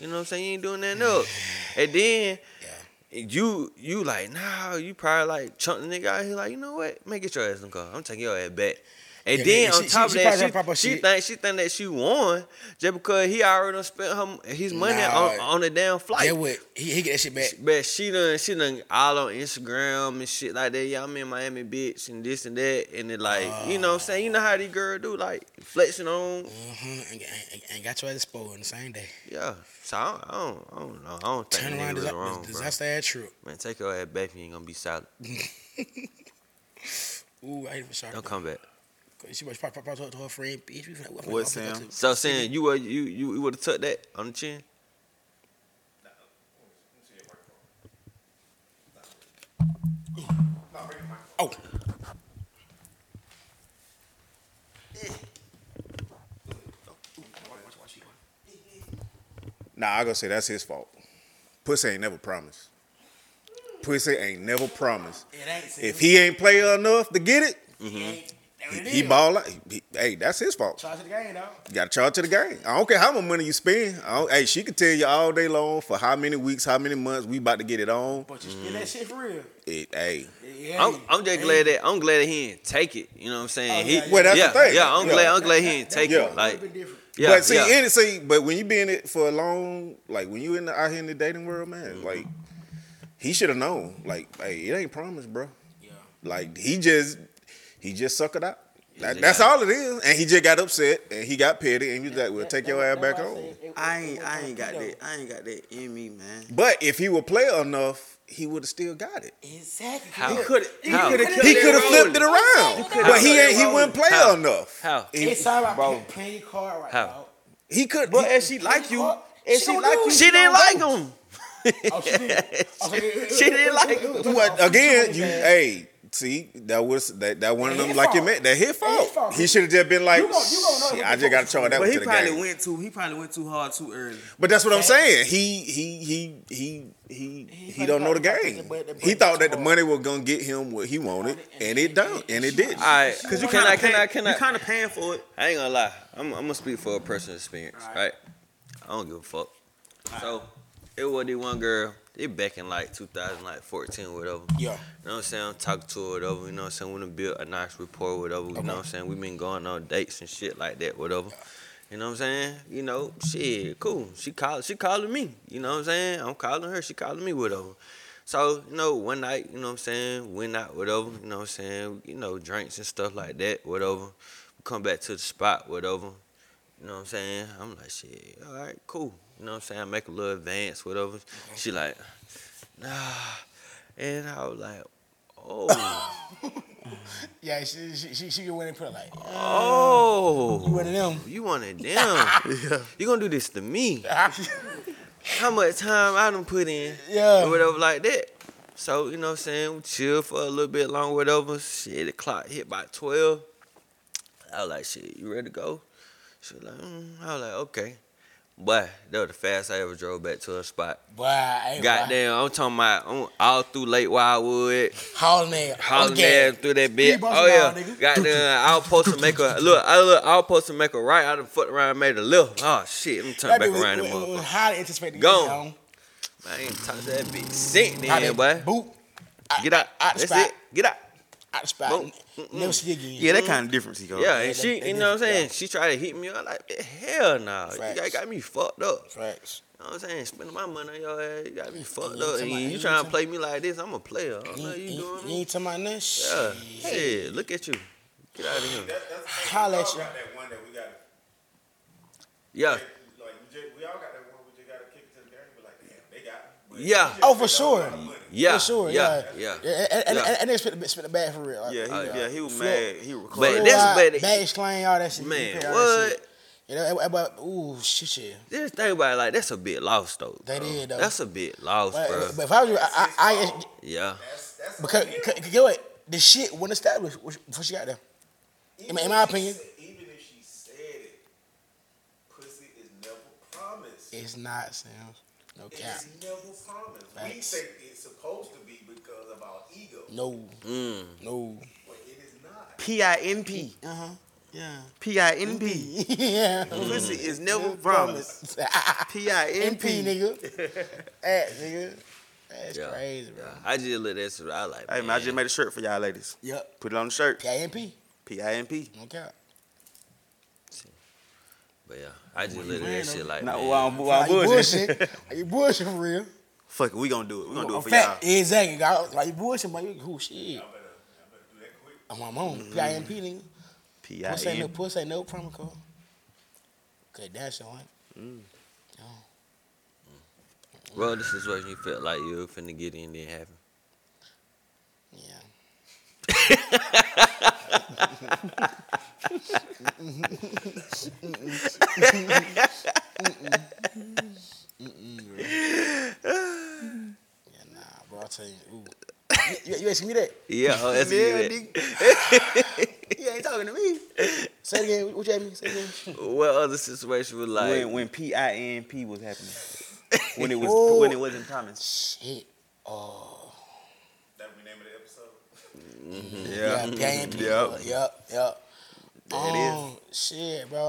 You know what I'm saying? You ain't doing nothing else. And then... Yeah. You like, nah, you probably like chunk the nigga out here like, you know what? Man, get your ass in the car. I'm taking your ass back. And yeah, then on top of that, she think that she won just because he already done spent his money on the damn flight. Yeah, what? He get that shit back. But she done all on Instagram and shit like that. Yeah, I'm in Miami, bitch, and this and that. And it like, you know what I'm saying? You know how these girls do, like flexing on. Mm-hmm. And got your ass exposed on the same day. Yeah. So I don't know. I don't think turn around is wrong, disaster ass trip. Man, take your ass back. You ain't gonna be solid. Ooh, I hate for shark. Don't come back. She was probably talking to her friend, bitch. What, Sam? So, Sam, you would have took that on the chin? Oh. Nah, I gonna say that's his fault. Pussy ain't never promised. Pussy ain't never promised. If he ain't play enough to get it, mm-hmm. He ball out. Hey, that's his fault. Charge to the game, though. You got to charge to the game. I don't care how much money you spend. Hey, she can tell you all day long for how many weeks, how many months we about to get it on. But you get that shit for real. Hey. Yeah, I'm just glad that he didn't take it. You know what I'm saying? That's the thing. Yeah, I'm glad he didn't take it. Like, yeah, but but when you been in it for a long, like when you out here in the dating world, man, mm-hmm. like he should have known. Like, hey, it ain't promised, bro. Yeah. Like he just sucked it out. That's all it is. And he just got upset and he got petty and he was like, well, take your ass back home. I ain't got that in me, man. But if he would play enough, he would have still got it. Exactly. How? He could have flipped it around. But he wouldn't play enough. How? It's all about playing your card right now. He could. But if she like you, she didn't like him. She didn't like him. Again, hey. See, that one of them like you meant that his fault. He should have just been like, I just got to charge that one to the game. But he probably went too hard too early. But that's what I'm saying. He don't know the game. He thought that the money was gonna get him what he wanted, and it don't, and it did. All right, because you kind of paying for it. I ain't gonna lie. I'm gonna speak for a personal experience, right? I don't give a fuck. So it was the one girl. It back in like 2014 or whatever. Yeah. You know what I'm saying? I'm talking to her or whatever. You know what I'm saying? We done built a nice rapport or whatever. You know what I'm saying? We been going on dates and shit like that, whatever. Yeah. You know what I'm saying? You know, shit, cool. She calling me. You know what I'm saying? I'm calling her. She calling me, whatever. So, you know, one night, you know what I'm saying? Went out, whatever. You know what I'm saying? You know, drinks and stuff like that, whatever. We come back to the spot, whatever. You know what I'm saying? I'm like, shit, all right, cool. You know what I'm saying? I make a little advance, whatever. Mm-hmm. She like, nah. And I was like, oh. Yeah, she went and put it like, oh. You one of them. You one of them. Yeah. You gonna do this to me. How much time I done put in? Yeah. Or whatever like that. So, you know what I'm saying? We chill for a little bit long, whatever. Shit, the clock hit by 12. I was like, shit, you ready to go? She was like, I was like, okay. But that was the fastest I ever drove back to her spot. Wow. Goddamn, I'm talking about all through Lake Wildwood. Hauling ass through that bitch. Oh, yeah. Goddamn, I was supposed to make a... Look, I was supposed to make a right. I done fucked around and made a left. Oh, shit. I'm turning back around that motherfucker. Highly anticipated. Gone. I ain't talking to that bitch. Sick then, boy. Boop. Get out. That's it. Get out. Out the spot. Never see again. Yeah, that kind of difference. Yeah, and she, you know what I'm saying? Yeah. She tried to hit me. I'm like, hell nah. You got me fucked up. Facts. You know what I'm saying? Spending my money on your ass. You got me fucked up. And you trying to play me like this, I'm a player. I don't know you doing. You ain't talking about nothing? Yeah. Hey, look at you. Get out of here. Holla at you. Yeah. We all got that one. We just got to kick it to the game. But like, damn, they got me. Yeah. Oh, for sure. Yeah, for sure. Yeah. And they spit the bag for real. Like, yeah, he was mad. He recorded. But that's bad. Bad exclaim all that shit. Man, what? You know, but shit. Just think about it, like that's a bit lost though. They did though. That's a bit lost, bro. But if I was you, yeah. That's because you know what, the shit wasn't established before she got there. In my opinion. Even if she said it, pussy is never promised. It's not, Sam. No cap. It's never promised. Facts. We think it's supposed to be because of our ego. No. No. But it is not. PINP. Uh-huh. Yeah. PINP. Yeah. Pussy is never promised. PINP, nigga. Ass, nigga. That's crazy, bro. Yeah. I just looked at that. I like, hey, man, I just made a shirt for y'all ladies. Yep. Put it on the shirt. PINP. PINP. Okay. But yeah, I just looked at that shit like, man. Why I'm bullshit. Are you bullshit for real? Fuck it, we gonna do it. We gonna do it for y'all. Exactly. Like you bullshit, man. You shit. I better do that quick. I'm on. PINP, nigga. PINP. Puss ain't no promo code. Okay, that's on. Well, this is what you felt like you were finna get in there having. Yeah. Yeah, nah, bro, I tell you. You asking me that? Yeah, I'm asking you that. You ain't talking to me. Say it again. What you at me? Say it again. What other situation was like? When PINP was happening. When it wasn't promised. Shit. Oh. That we named the episode. Mm-hmm. Yeah. PINP. Yep. It is. Shit, bro.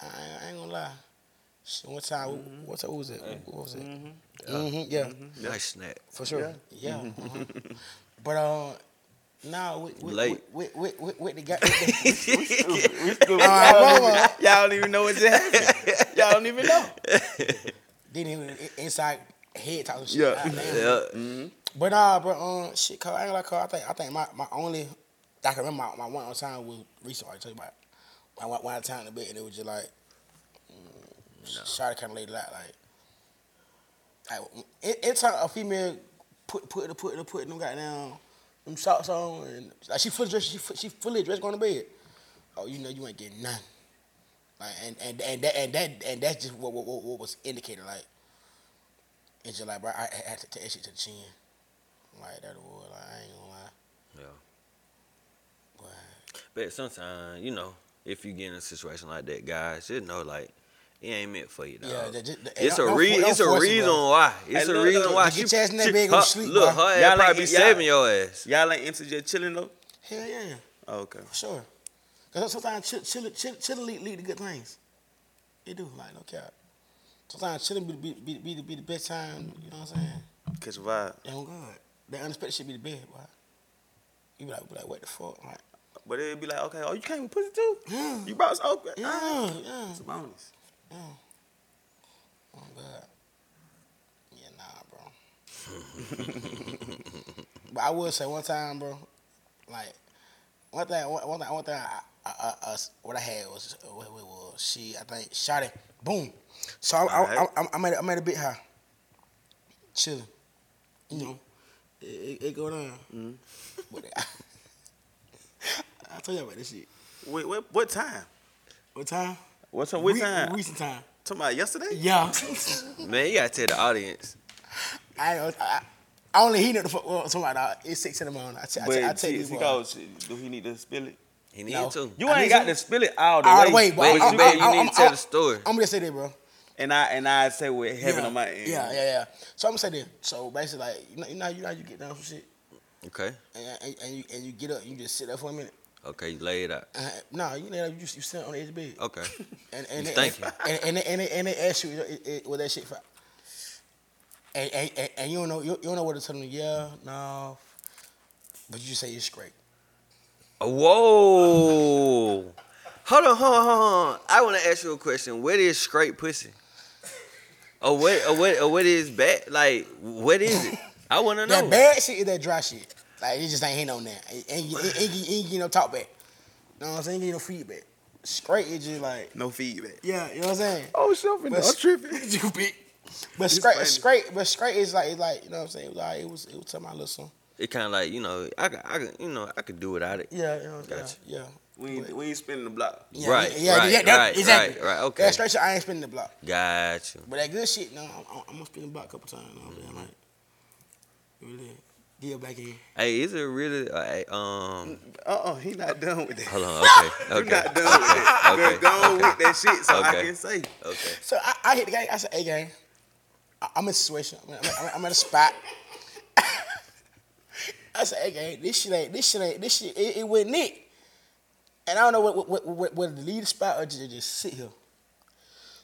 I ain't gonna lie. Shit, one time, what was it? What was it? Yeah. Nice snack. For sure. Yeah. But no, with the guy. Y'all don't even know what's happening. Y'all don't even know. Didn't even inside head talking shit. But nah, bro, shit, cause I ain't like, I think my only I can remember my one time was recently. I told you about my one time in the bed, and it was just like, shawty kind of laid it out. Like anytime a female put them goddamn them socks on, and like she fully dressed going to bed. Oh, you know you ain't getting none. Like and that's just what was indicated. Like it's just like, bro, I had to take that shit to the chin. Like that was like, I ain't gonna lie. Yeah. But sometimes, you know, if you get in a situation like that, guys, just know, like, it ain't meant for you, dog. Yeah, it's a reason why. It's a reason why. Get your ass in that bed and go sleep, bro. Look, her ass y'all probably saving your ass. Y'all ain't into just chilling, though? Hell yeah. Oh, okay. For sure. Because sometimes chilling lead to good things. It do, like, no cap. Sometimes chilling be the best time, you know what I'm saying? Catch a vibe. Oh, God. That unexpected shit be the best, boy. You be like, what the fuck? Like, but it'd be like, okay, you came with pussy too? Yeah. You brought us okra? Yeah. It's a bonus. Yeah. Oh, God. Yeah, nah, bro. But I would say one time, bro, like, one thing what I had was she, I think, shot it. Boom. So I made a bit high. Chilling. You know, it go down. Mm-hmm. But I told you about this shit. Wait, what time? What time? What's up? What time? Recent time. Talking about yesterday? Yeah. Man, you gotta tell the audience. I only he know the fuck. Well, somebody, it's 6 in the morning. Do he need to spill it? He need to. You ain't got to spill it all the way. But you need to tell the story. I'm gonna say that, bro. And I say with heaven on my end. Yeah. So I'm gonna say that. So basically, like, you know, you get down for shit. Okay. And you get up, you just sit up for a minute. Okay, you lay it out. No, you lay it out, you sit on the edge of the bed. Okay. And they ask you what that shit for. And you don't know what to tell them. Yeah, no. But you say it's straight. Whoa. Hold on. I want to ask you a question. What is straight pussy? Or what is bad? Like, what is it? I want to know. That bad shit is that dry shit. Like, it just ain't hitting on that. Ain't get no talk back. You know what I'm saying? Ain't get no feedback. Straight is just like... No feedback. Yeah, you know what I'm saying? Oh, something. I'm tripping. You big. But straight is like, you know what I'm saying? Like, it was to my little son. It kind of like, you know, I could do without it. Yeah, you know what I'm saying? Yeah. We ain't spinning the block. Yeah, right, yeah, right, yeah, that, right, exactly. Right, okay. That straight shit, I ain't spinning the block. Gotcha. But that good shit, no, I'm gonna spin the block a couple times. You know what I'm saying? Like, yeah, back in. Hey, is it really? He not done with that. Hold on, okay. He not done with that. Okay. Done with that shit, so I can say. Okay. So I hit the gang. I said, hey, gang, I'm in a situation. I'm at a spot. I said, hey, gang, this shit ain't, it wasn't it. And I don't know whether to leave the spot or just sit here.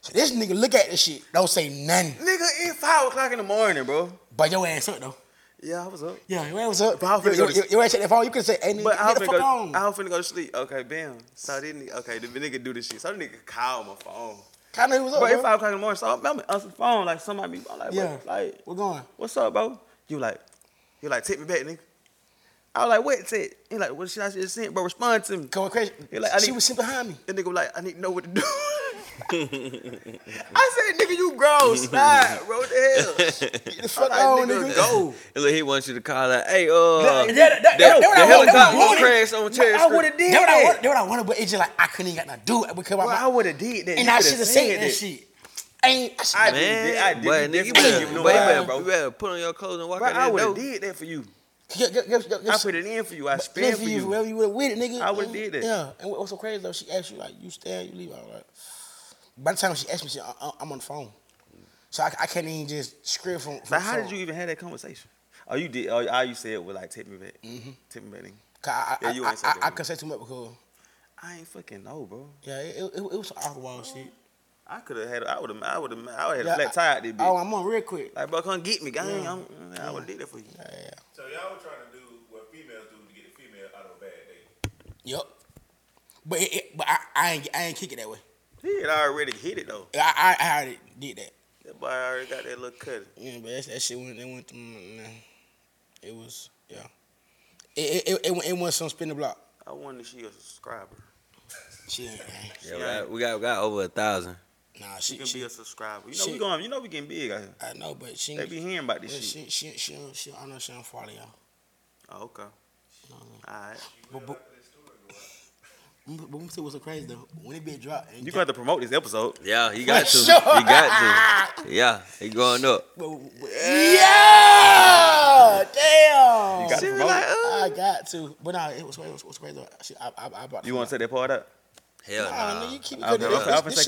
So this nigga look at this shit, don't say nothing. Nigga, it's 5 o'clock in the morning, bro. But your ass up, though. Yeah, I was up. Yeah, your ass was up. But I was finna go to sleep. You ain't check that phone, you could say, hey, nigga, get the fuck on. I was finna go to sleep. Okay, bam. So this nigga, the nigga do this shit. So the nigga called my phone. Kinda he was up, bro. It's 5 o'clock in the morning, so I'm gonna answer the phone. Like, somebody be, I'm like, yeah, bro, like, we're going. What's up, bro? You like, take me back, nigga. I was like, what's it? He like, what should I just send? Bro, respond to me. Come on, crazy. Like, she was sitting behind me. That nigga was like, I need to know what to do. I said, nigga, you grown. Slide, bro. What the hell? Get the fuck out, like, nigga. Go. Look, he wants you to call out, hey, the helicopter crashed on Cherry Street. I would have did that. That's what I wanted, but it's just like, I couldn't even got no do it. Because I would have did that. And I should have said that shit. I did. You better put on your clothes and walk out that door. I would have did that for you. I put it in for you. I spent for you. Wherever you would have with it, nigga. I would have did that. Yeah. And what's so crazy though? She asked you like, you stay, you leave. I was like, by the time she asked me, I'm on the phone, so I can't even just script from. But how did you even have that conversation? Oh, you did. Oh, all you said was like, take me back. Mm-hmm. Take me back. I could say too much because I ain't fucking know, bro. Yeah, it was some awkward wild shit. I would have had a flat tire at this bitch. Oh, I'm on real quick. Like, bro, come get me, gang. Yeah. I would have did that for you. Yeah. So y'all were trying to do what females do to get a female out of a bad day. Yup. But I ain't kick it that way. He had already hit it though. I already did that. That boy already got that little cut. Yeah, but that shit went through. It was yeah. It wasn't some spin the block. I wonder if she a subscriber. She ain't. We got over 1,000. Nah, she can be a subscriber. You know we going. You know we getting big out here. I know, but she they be hearing about this shit. She I know she don't follow y'all. Oh, okay. You know what I mean? All right. But what was so crazy though? When it be dropped, you got to promote this episode. Yeah, he got to. Sure. He got to. Yeah, he going up. Yeah. Damn. You got to promote. Like, I got to. But nah, it was crazy. What's crazy though? You want to take that part up? Hell no. Nah. You keep it good. I would say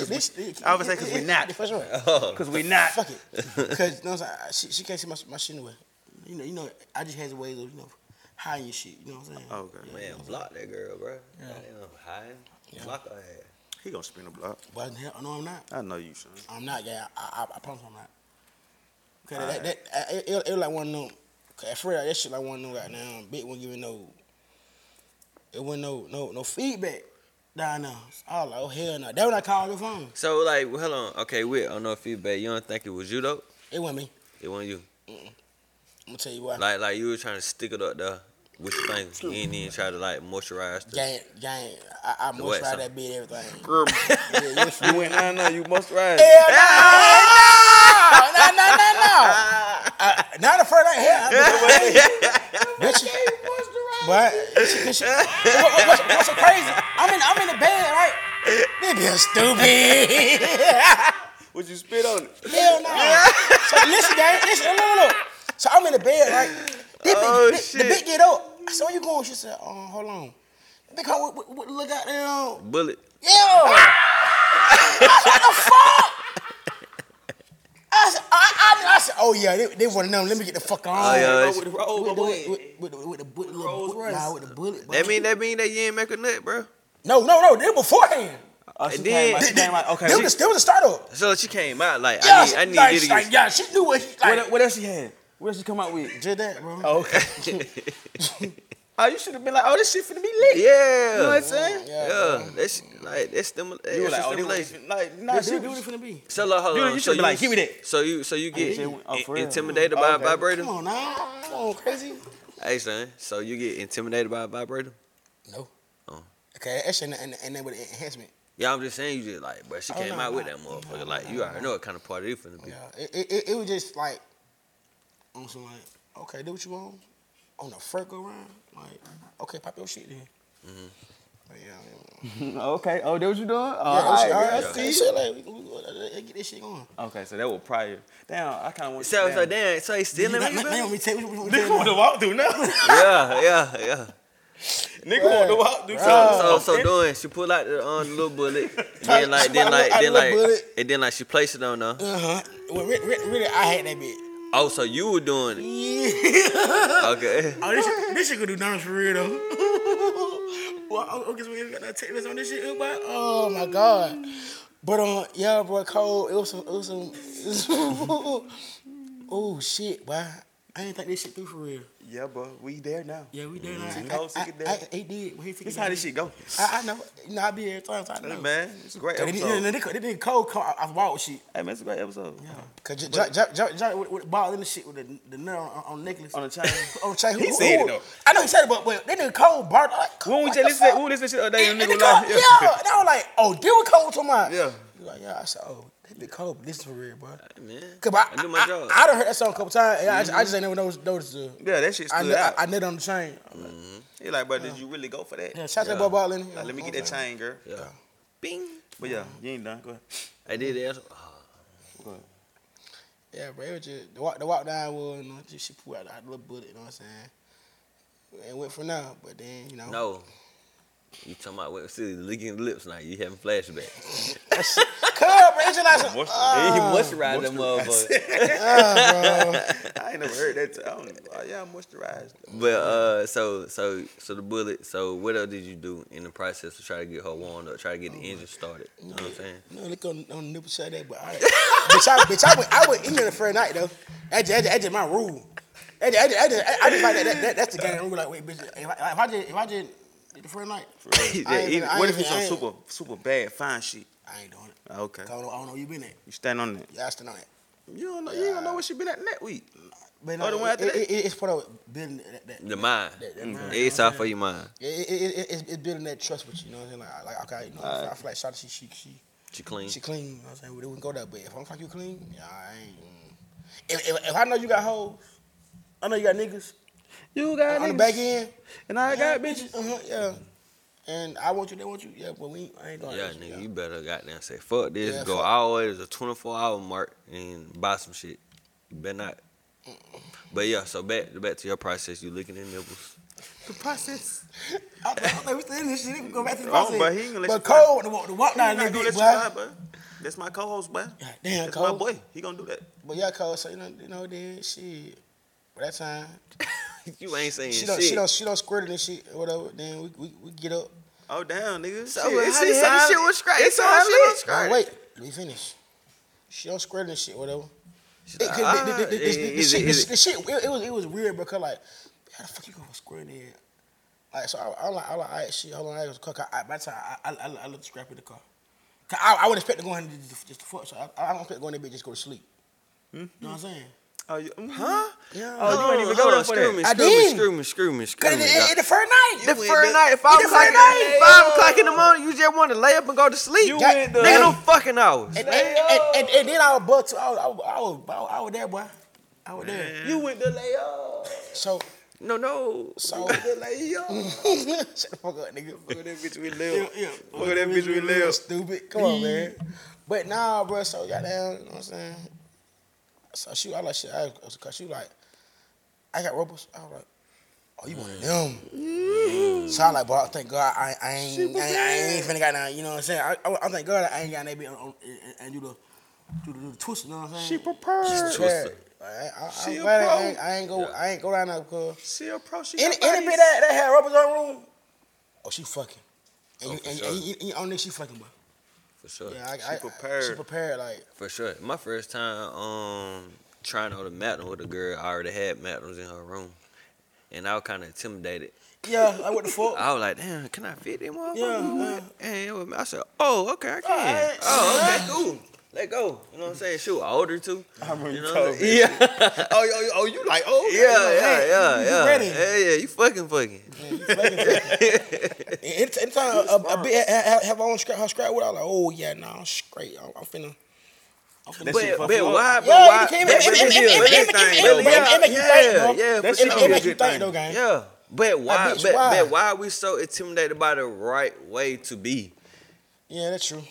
because we not. Because we not. Fuck it. Because no, she can't see my shit away. You know, I just has a way of, hiding your shit. You know what I'm saying? Oh, okay. Yeah, man, block that girl, bro. Yeah. Hiding. Yeah. Block her head. He gonna spin a block. But hell, no, I'm not. I know you, son. I'm not, yeah. I promise I'm not. Because it like one of them. At first, that shit like one of them right now. Big one giving no feedback. Nah, no. I was like, oh, hell no. That when I called your phone. So, like, hold on. Okay, wait. I don't know if feedback. You don't think it was you, though? It wasn't me. It wasn't you? Mm-mm. I'm going to tell you why. Like, you were trying to stick it up there with your things. You didn't even try to, like, moisturize the... Gang. I moisturized that bit and everything. Girl, you went, no, you moisturized. Hell no. Not the first I had. Bitch, but what's so crazy? I'm in the bed, right? Nigga, stupid. Would you spit on it? Hell no. Yeah. So listen, gang. Listen, look. So I'm in the bed, right? The bitch get up. I said, where you going? She said, oh, hold on. The bitch look out there on. Bullet. Yo. What the fuck? I said, oh yeah, they want to know. Let me get the fuck on. Oh, yeah, bro, with the bullet. Nah, with the bullet. Bro. That mean that you ain't make a nut, bro. No, they beforehand. She came out. Okay, there was a startup. So she came out like, yeah, I need to get. Yeah, she knew what. What else she had? What else she come out with? Just that, bro. Oh, okay. Oh, you should have been like, oh, this shit finna be lit. Yeah. You know what I'm saying? Yeah. That's like, that's stimulation. You were like, oh, stimulation. Like, nah, this shit finna be. So, like, hold on. You should be like, give me that. So you get intimidated by a vibrator? Come on, nah. Come on, crazy. Hey, son. So, you get intimidated by a vibrator? No. Oh. Okay, that shit ain't that with the enhancement. Yeah, I'm just saying, you just like, but she came out with that motherfucker. Like, you already know what kind of party it finna be. Yeah. It was just like, on some like, okay, do what you want. On the first go round, like, okay, pop your shit then. Mm-hmm. But yeah. Okay. Oh, that what you doing? All right, I see. Get this shit going. Okay, so that was prior. Damn, I kind of want. So he still in the nigga. Let me take. Nigga want to walk through now. Yeah. Nigga want to walk through. So she pulled out the little bullet. Then she placed it on her. Well, really, I had that bitch. Oh, so you were doing it? Yeah. Okay. Oh, this shit could do numbers for real though. Well, I guess we got that tape on this shit. Oh my god. But yeah, bro, Cole, it was some oh shit, boy. I didn't think this shit through for real. Yeah, bro, we there now. Yeah, we there now. It did. This how this shit go. I know. You know, I be there every time. Hey, man, it's a great episode. It didn't cold come off wall shit. Hey, man, it's a great episode. Yeah. Because Johnny with the ball in the shit with the nut on necklace. On the chain. He said it, though. I know he said it, but they didn't cold bar. When we just listen to this shit the other day, nigga laugh. Yeah, they were like, oh, deal with cold tomorrow. Yeah. Like, yeah, I said, oh, that bit cold, but this is for real, bro. Man, I do my job. I done heard that song a couple times, and I just ain't never noticed it. Yeah, that shit stood out. I knit on the chain. Mm-hmm. You're like, bro, did you really go for that? Yeah, shout that ball in here. Let me get that chain, girl. Yeah. Bing. But yeah, you ain't done. Go ahead. I did that. Go ahead. Yeah, bro, it was just, the walk down was, you know, just she pulled out a little bullet, you know what I'm saying? And went for now, but then, you know. No. You talking about what? See, licking lips now. You having flashbacks. Come, bro. It's just like he moisturized that motherfucker. I ain't never heard that. I don't know. Yeah, I moisturized. But so the bullet. So what else did you do in the process to try to get her warmed up? Try to get the engine started. You know what I'm saying? No, look on the nipple side that. But all right. I went in there the first night though. That's just my rule. I just like that's the game rule. Like, wait, bitch. If I just the first night. What if it's some super bad, fine shit? I ain't doing it. Okay. I don't know where you been at. You stand on it. Yeah, I stand on it. You don't know where she been at next week. But no, it's part of building that mind. That mind. It's all for your mind. It's building that trust with you. You know what I'm saying? Like okay, you know, I feel like Shot she clean. She clean. You know what I'm saying? We wouldn't go that way. If I'm like you clean, yeah, I ain't. If I know you got hoes, I know you got niggas. You got on niggas. The back end, and I got bitches. Yeah, and I want you. They want you. Yeah, but I ain't gonna. Yeah, nigga, you better goddamn say fuck this. Yeah, go always a 24-hour mark and buy some shit. You better not. Mm-mm. But yeah, so back to your process. You looking at nipples. The process. I we still in this shit. We go back to the process. But he ain't gonna let you. But Cole, the walk down there, boy. That's my co-host, boy. God damn, that's Cole. That's my boy. He gonna do that. But yeah, Cole. So you know, then shit. By that time. You ain't saying shit. She don't squirt it and shit, whatever. Then we get up. Oh, damn, nigga. So she said the shit was scratched. It's all shit was scratched. Wait, let me finish. She don't squirt it and shit, whatever. It was weird because, like, how the fuck you gonna squirt it in? Like, so I was like, all right, shit, hold on, I was cooking. By the time I looked scrap in the car. Cause I would expect to go in just to fuck, so I don't expect to go in there, bitch, just go to sleep. Mm-hmm. You know what I'm saying? Oh, huh? Yeah. Oh, you ain't even going for that. I did. The first night. 5 o'clock in the morning, you just want to lay up and go to sleep. You went there. Nigga, no fucking hours. And then I was bucked. So I was there, boy. I was there. You went to lay up. So. No. So like, yo. Shut the fuck up, nigga. Fuck that bitch we live. Fuck that bitch we live. Stupid. Come on, man. But nah, bro. So goddamn, you know what I'm saying? So she, I like shit. She like, I got rubbers. I was like, oh, you want them? Mm. So I like, boy, thank God I ain't finna got nothing. You know what I'm saying? I thank God I ain't got that bit and do the twist. You know what I'm saying? She prepared. She's twisted. I ain't go down there because she a pro. She any bit that had rubbers on room. Oh, she fucking. And on this she fucking, boy. For sure. Yeah, she prepared like. For sure. My first time trying on the mattress with a girl, I already had mattresses in her room. And I was kinda intimidated. Yeah, like what the fuck? I was like, damn, can I fit them all? Yeah. And I said, oh, okay, I can. Right. Oh, okay, cool. Let go. You know what I'm saying? Shoot, I older too. I'm really cold. Yeah. oh, you like old? Yeah. Ready? Yeah. You fucking. Yeah, you fucking. Anytime a bitch have her own scrap with, I'm like, oh yeah, nah, I'm straight. I'm finna. But why? It make you think though, gang. Yeah. But why? But why are we so intimidated by the right way to be? Yeah, that's true.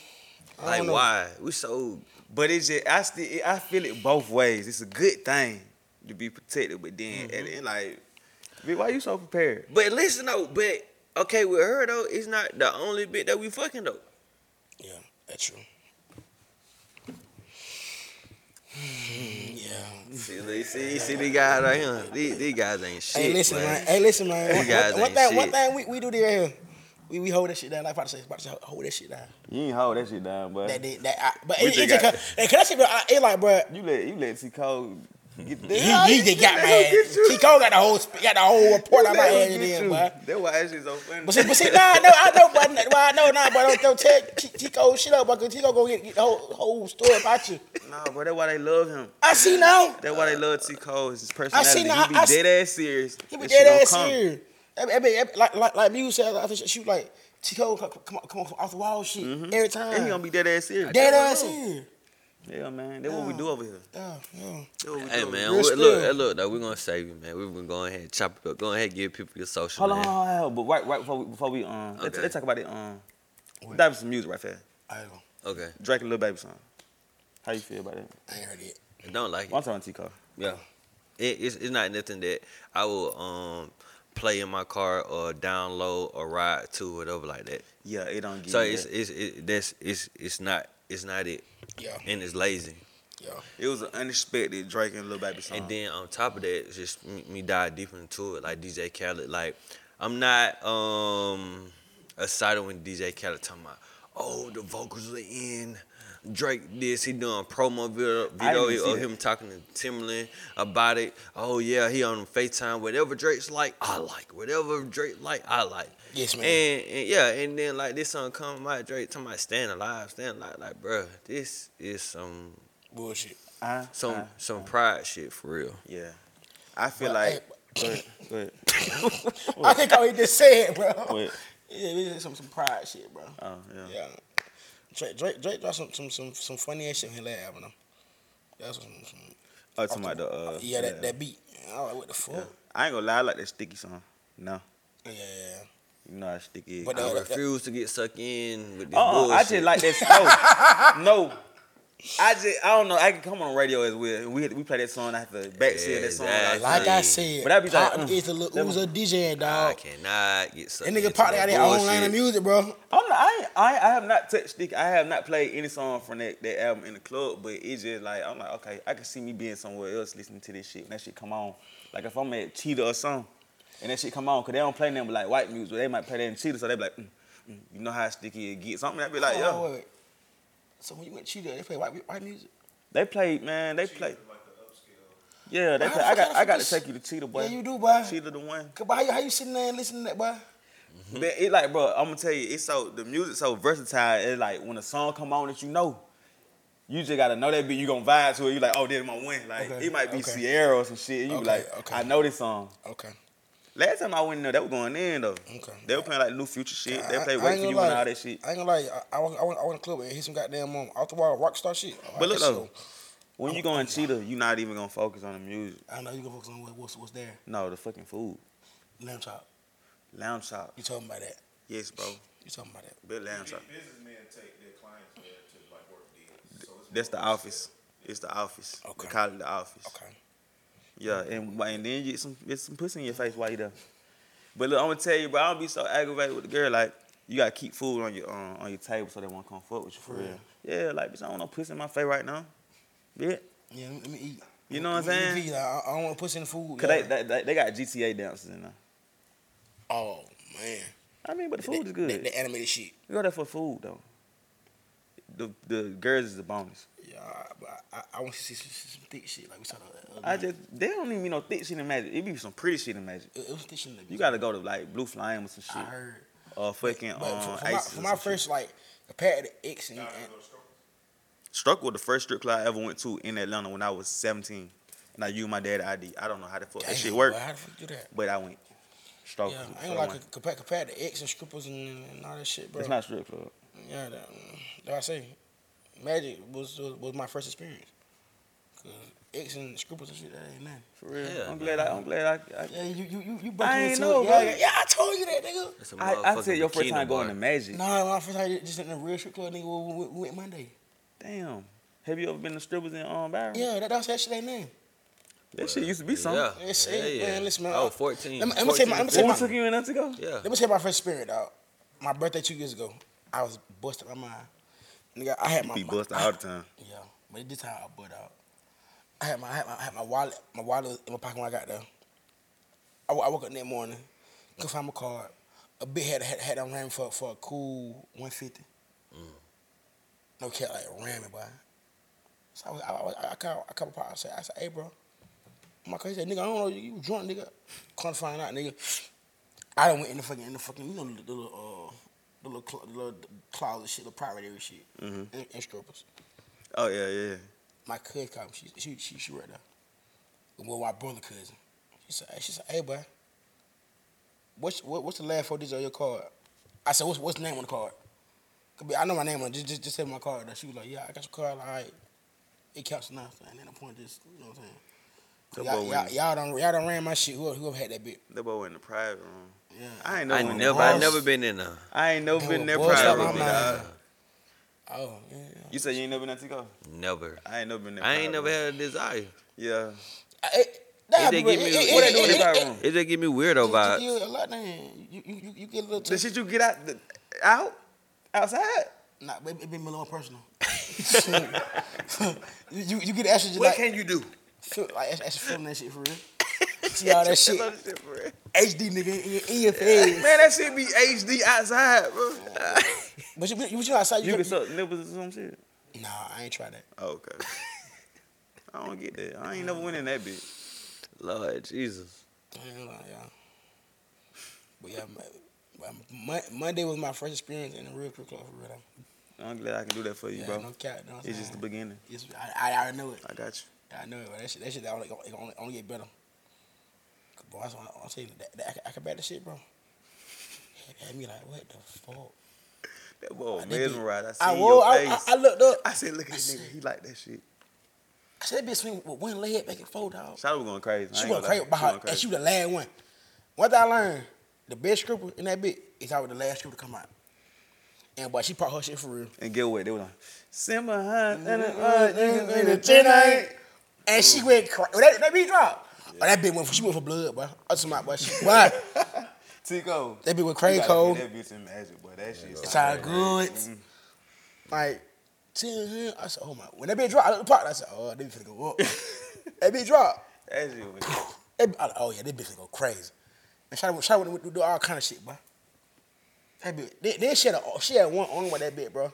Like why we so? But it's just I feel it both ways. It's a good thing to be protected, but then and then like, why you so prepared? But listen though, but okay with her though, it's not the only bit that we fucking though. Yeah, that's true. Yeah. See these guys right here. These guys ain't shit. Hey, listen, man. One thing we do there here. We hold that shit down. Like I say, hold that shit down. You ain't hold that shit down, bro. But it's like, bro. You let T Cole get the he just got mad. T Cole got the whole report on my head in, bro. That's why that shit's so funny. But don't tell T Cole shit up, bro. Cause T Cole gonna get the whole story about you. Nah, bro. That's why they love him. I see now. That's why they love T Cole. His personality. I see now. He be dead ass serious. Like Mew said, I think she was like, T Cole, come on, off the wall shit every time. And he gonna be dead ass serious. Yeah, man. That's what we do over here. Yeah. Hey, man, look, though, we're gonna save you, man. We're gonna go ahead and chop it up. Go ahead and give people your social. Hold on. But right before we okay. let's talk about it. Let's dive into some music right fast. I know. Okay. Drake and Lil Baby song. How you feel about that? I ain't heard it. I don't like it. I'm talking T Cole. Yeah. It's not nothing that I will play in my car or download or ride to whatever like that. Yeah, it don't get. So it's not it. Yeah. And it's lazy. Yeah. It was an unexpected Drake and Lil Baby song. And then on top of that, just me dive deeper into it, like DJ Khaled. Like I'm not excited when DJ Khaled talking about, the vocals are in. Drake this, he doing promo video of him talking to Timbaland about it. Oh yeah, he on FaceTime. Whatever Drake's like, I like. Whatever Drake like, I like. Yes, man. And then like this song come out, Drake talking about stand alive. Like, bruh, this is some bullshit. Some pride shit for real. Yeah. I feel go ahead. I think all he just said, bro. What? Yeah, this is some pride shit, bro. Oh, yeah. Drake dropped some funny ass shit in his last album though. That's some. Oh, talking about the that beat. I was like, what the fuck? Yeah. I ain't gonna lie, I like that sticky song. No. Yeah. You know how sticky. But I refuse to get sucked in with this bullshit. I just like that song. No. I don't know. I can come on the radio as well. We play that song after backseat that song. Like I said, but I be like, it's a Lil Uzi DJing, dog. I cannot get sucked. That nigga probably got their own line of music, bro. I have not touched Sticky. I have not played any song from that album in the club. But it's just like I'm like, okay, I can see me being somewhere else listening to this shit when that shit come on. Like if I'm at Cheetah or something, and that shit come on, cause they don't play nothing but like white music. They might play that in Cheetah, so they be like, you know how sticky it gets. Something I be like, yo. So when you went Cheetah, they played white music? They played, man. They played. Like the upscale. Yeah, they played. I got to take you to Cheetah, boy. Yeah, you do, boy. Cheetah the one. But how you sitting there and listening to that, boy? Mm-hmm. But it like, bro, I'm going to tell you, the music's so versatile. It's like when a song come on that you know, you just got to know that beat. You going to vibe to it. You like, oh, this is my win. Like, it might be Sierra or some shit. And you be like, I know this song. Okay. Last time I went there, they were going in, though. Okay. They were playing, like, new Future shit. They played Wait For You and all that shit. I ain't gonna lie. I went to the club and hit some goddamn off the wall rock star shit. But look, though, when you going Cheetah, you not even gonna focus on the music. I know you gonna focus on what's there. No, the fucking food. Lamb chop. You talking about that? Yes, bro. You talking about that? But lamb chop. Businessmen take their clients there to, like, work deals. So that's the office. It's the office. Okay. They call it the office. Okay. Yeah, and then you get some pussy in your face while you there. But look, I'm gonna tell you, bro, I don't be so aggravated with the girl. Like, you gotta keep food on your table so they won't come fuck with you for real. Yeah, like, bitch, I don't want no pussy in my face right now. Bitch. Yeah, let me eat. You know what I'm saying? I don't want pussy in the food. Cause they got GTA dancers in there. Oh man. I mean, but the food is good. The animated shit. You go there for food though. The girls is the bonus. Yeah, but I want to see some thick shit like we saw the other night. They don't even be no thick shit in Magic. It be some pretty shit in Magic. It was thick shit in Magic. You gotta go to like Blue Flame or some shit. I heard. Or fucking for my first shit. Like compared to X and Struck was the first strip club I ever went to in Atlanta when I was 17, and I used my dad's ID. I don't know how the fuck that shit worked. How the fuck do that? But I went. Struck. Yeah, I ain't like compared to X and strippers and all that shit, bro. It's not strip club. Yeah, that I say, Magic was my first experience. Cause X and scruples and shit. That ain't nothing. For real. Yeah, I'm glad. Yeah, you bucked into it. I ain't know, bro. Yeah, I told you that, nigga. I said your first time going to Magic. Nah, my first time just in a real strip club, nigga. We went Monday. Damn. Have you ever been to strippers in Byron? Yeah, that shit ain't name. That shit used to be something. Yeah. Man, listen, man. I was 14. Let me tell you. Took you in that to go? Yeah. Let me tell you my first spirit, dog. My birthday 2 years ago, I was busted my mind. Nigga, I had my. You be busted all the time. Yeah, but this time I butt out. I had my wallet. My wallet was in my pocket when I got there. I woke up that morning, couldn't find my card. A big had them ramming for a cool 150. No cap, like ramming, boy. So I called my partner. I said, hey, bro. My cousin said, nigga, I don't know, you drunk, nigga. Couldn't find out, nigga. I done went in the fucking, you know, the little closet shit, the private area shit, and strippers. Oh yeah. My cousin called me. She right there. Well, my brother cousin. She said, hey, boy. What's the last 4 digits on your card? I said, what's the name on the card? I know my name on it. Just say my card. She was like, yeah, I got your card. All right, it counts nothing. And then the point just, you know what I'm saying. Y'all done ran my shit. Whoever had that bitch. That boy in the private room. Yeah. I ain't never been in a. I ain't never been in their private room. Oh, yeah. You said you ain't never been at Tico? Never. I ain't never had a desire. Yeah. What they do in the private room? It just give me weirdo vibes. You get a little. The shit you get out outside. Nah, it been more personal. You get extra. What can you do? Like actually filming that shit for real. See all that shit. For real. HD nigga in your face. Man, that shit be HD outside, bro. But you outside. You can suck nipples or some shit. Nah, I ain't try that. Oh, okay. I don't get that. I ain't never winning that bitch. Lord Jesus. Damn, like, yeah. But yeah, Monday was my first experience in a real strip club for real. I'm glad I can do that for you, bro. No cap. No, it's just the beginning. I know it. I got you. I know it, but that shit only get better. Boy, I'm saying that I can bet that shit, bro. Had me like, what the fuck? That boy mesmerized. I seen your face. I looked up. I said, look at this nigga. He like that shit. I said, that bitch swing with one leg back and forth, dog. Shout out, was going crazy. She went crazy by her, and she was the last one. One thing I learned, the best stripper in that bitch is always the last stripper to come out. And boy, she part her shit for real. And get away. They were like, Simba, huh? In the tonight. And she went crazy. That bitch dropped. Yeah. Oh, that bitch went for blood, bro. I just my boy. Why? Tico. That bitch went crazy cold. That bitch in Magic, boy. That shit. It's all good. Like, I said, oh my. When that bitch dropped, I looked at the partner. I said, oh, that bitch finna go up. That bitch dropped. That shit went crazy. Oh yeah, that bitch finna go crazy. And Shawty went to do all kind of shit, boy. That bitch. Then she had one on with that bitch, bro.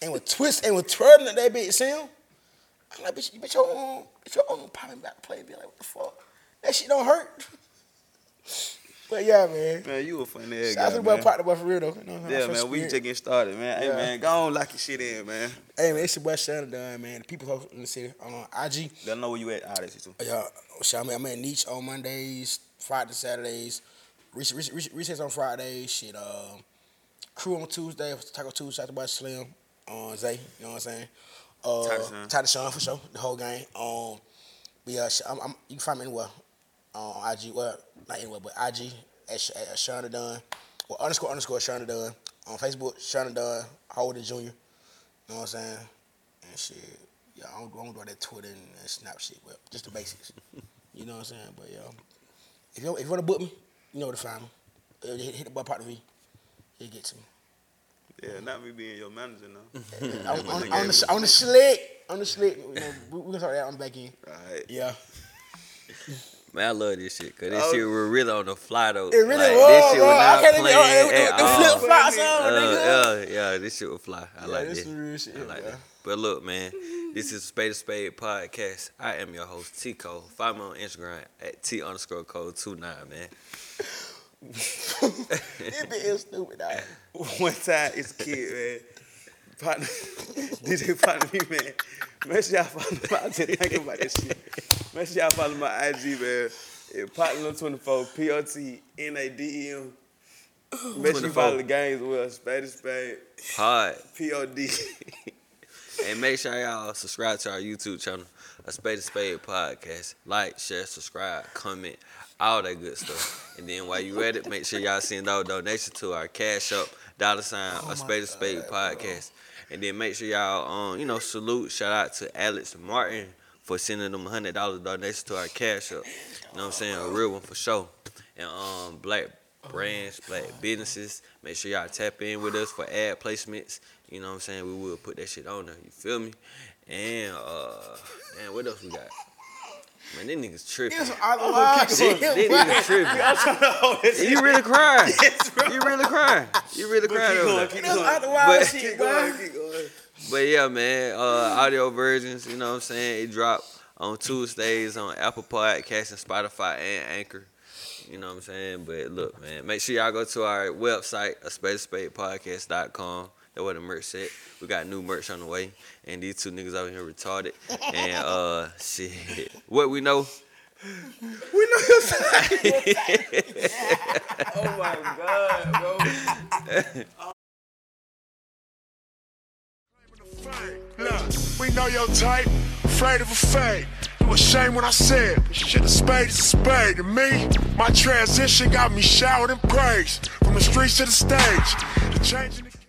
And with twist and with twirling that bitch, see him? I'm like, bitch, your own popping back play and be like, what the fuck? That shit don't hurt. But yeah, man. Man, you a funny ass guy, man. Shout out to the boy for real, though. You know, yeah, man, we just getting started, man. Yeah. Hey, man, go on, lock your shit in, man. Hey, man, it's your boy Shon Tha Don, man. The people in the city on IG. They'll know where you at. All that shit, too. Yeah, so I'm at Nietzsche on Mondays, Fridays, Saturdays. Recess on Fridays. Shit, Crew on Tuesday, Taco Tuesday. Shout out to the boy Slim, Zay, you know what I'm saying? Ty Deshaun for sure, the whole game. Yeah, you can find me anywhere on IG. Well, not anywhere, but IG at Shon Tha Don, or __ Shon Tha Don on Facebook. Shon Tha Don Holden Jr. You know what I'm saying? And shit, yeah, I don't do all that Twitter and Snap shit, but just the basics. You know what I'm saying? But yeah, if you wanna book me, you know where to find me. Hit the boy Partner V, he'll get to me. Yeah, not me being your manager now. On the slick. You know, we can talk that on the back end. Right. Yeah. Man, I love this shit because this shit was really on the fly though. It really was. This shit was not playing at all. The flip flops on, nigga. Yeah, this shit was fly. I like this. This is real shit. I like that. But look, man, this is Spade to Spade Podcast. I am your host T Cole. Find me on Instagram at T_Cole29, man. This bitch is stupid, dog. One time, it's a kid, man. Partner, DJ Partner V, man. Make sure y'all follow me. I'm just thinking about this shit. Make sure y'all follow my IG, man. It's Partner24, POTNADEM. Make sure you follow the games as well. Spade to Spade. Pod. POD. And make sure y'all subscribe to our YouTube channel. a Spade to Spade podcast. Like, share, subscribe, comment, all that good stuff. And then while you at it, make sure y'all send out donations to our Cash Up, $, a Spade to Spade podcast. Bro. And then make sure y'all, salute, shout out to Alex Martin for sending them $100 donations to our Cash Up. You know what I'm saying? A real one for sure. And Black brands, Black businesses, make sure y'all tap in with us for ad placements. You know what I'm saying? We will put that shit on there. You feel me? And, what else we got? Man, them niggas tripping. Them niggas tripping. You really crying. Keep going. But yeah, man, audio versions, you know what I'm saying? It dropped on Tuesdays on Apple Podcasts and Spotify and Anchor. You know what I'm saying? But look, man, make sure y'all go to our website, SpadeSpadePodcast.com. That's where the merch set. We got new merch on the way. And these two niggas out here retarded. And shit. What we know? Oh my God, bro. Look, we know your type, afraid of a fade. You ashamed when I said, but shit, a spade is a spade. To me, my transition got me showered in praise. From the streets to the stage, the change in the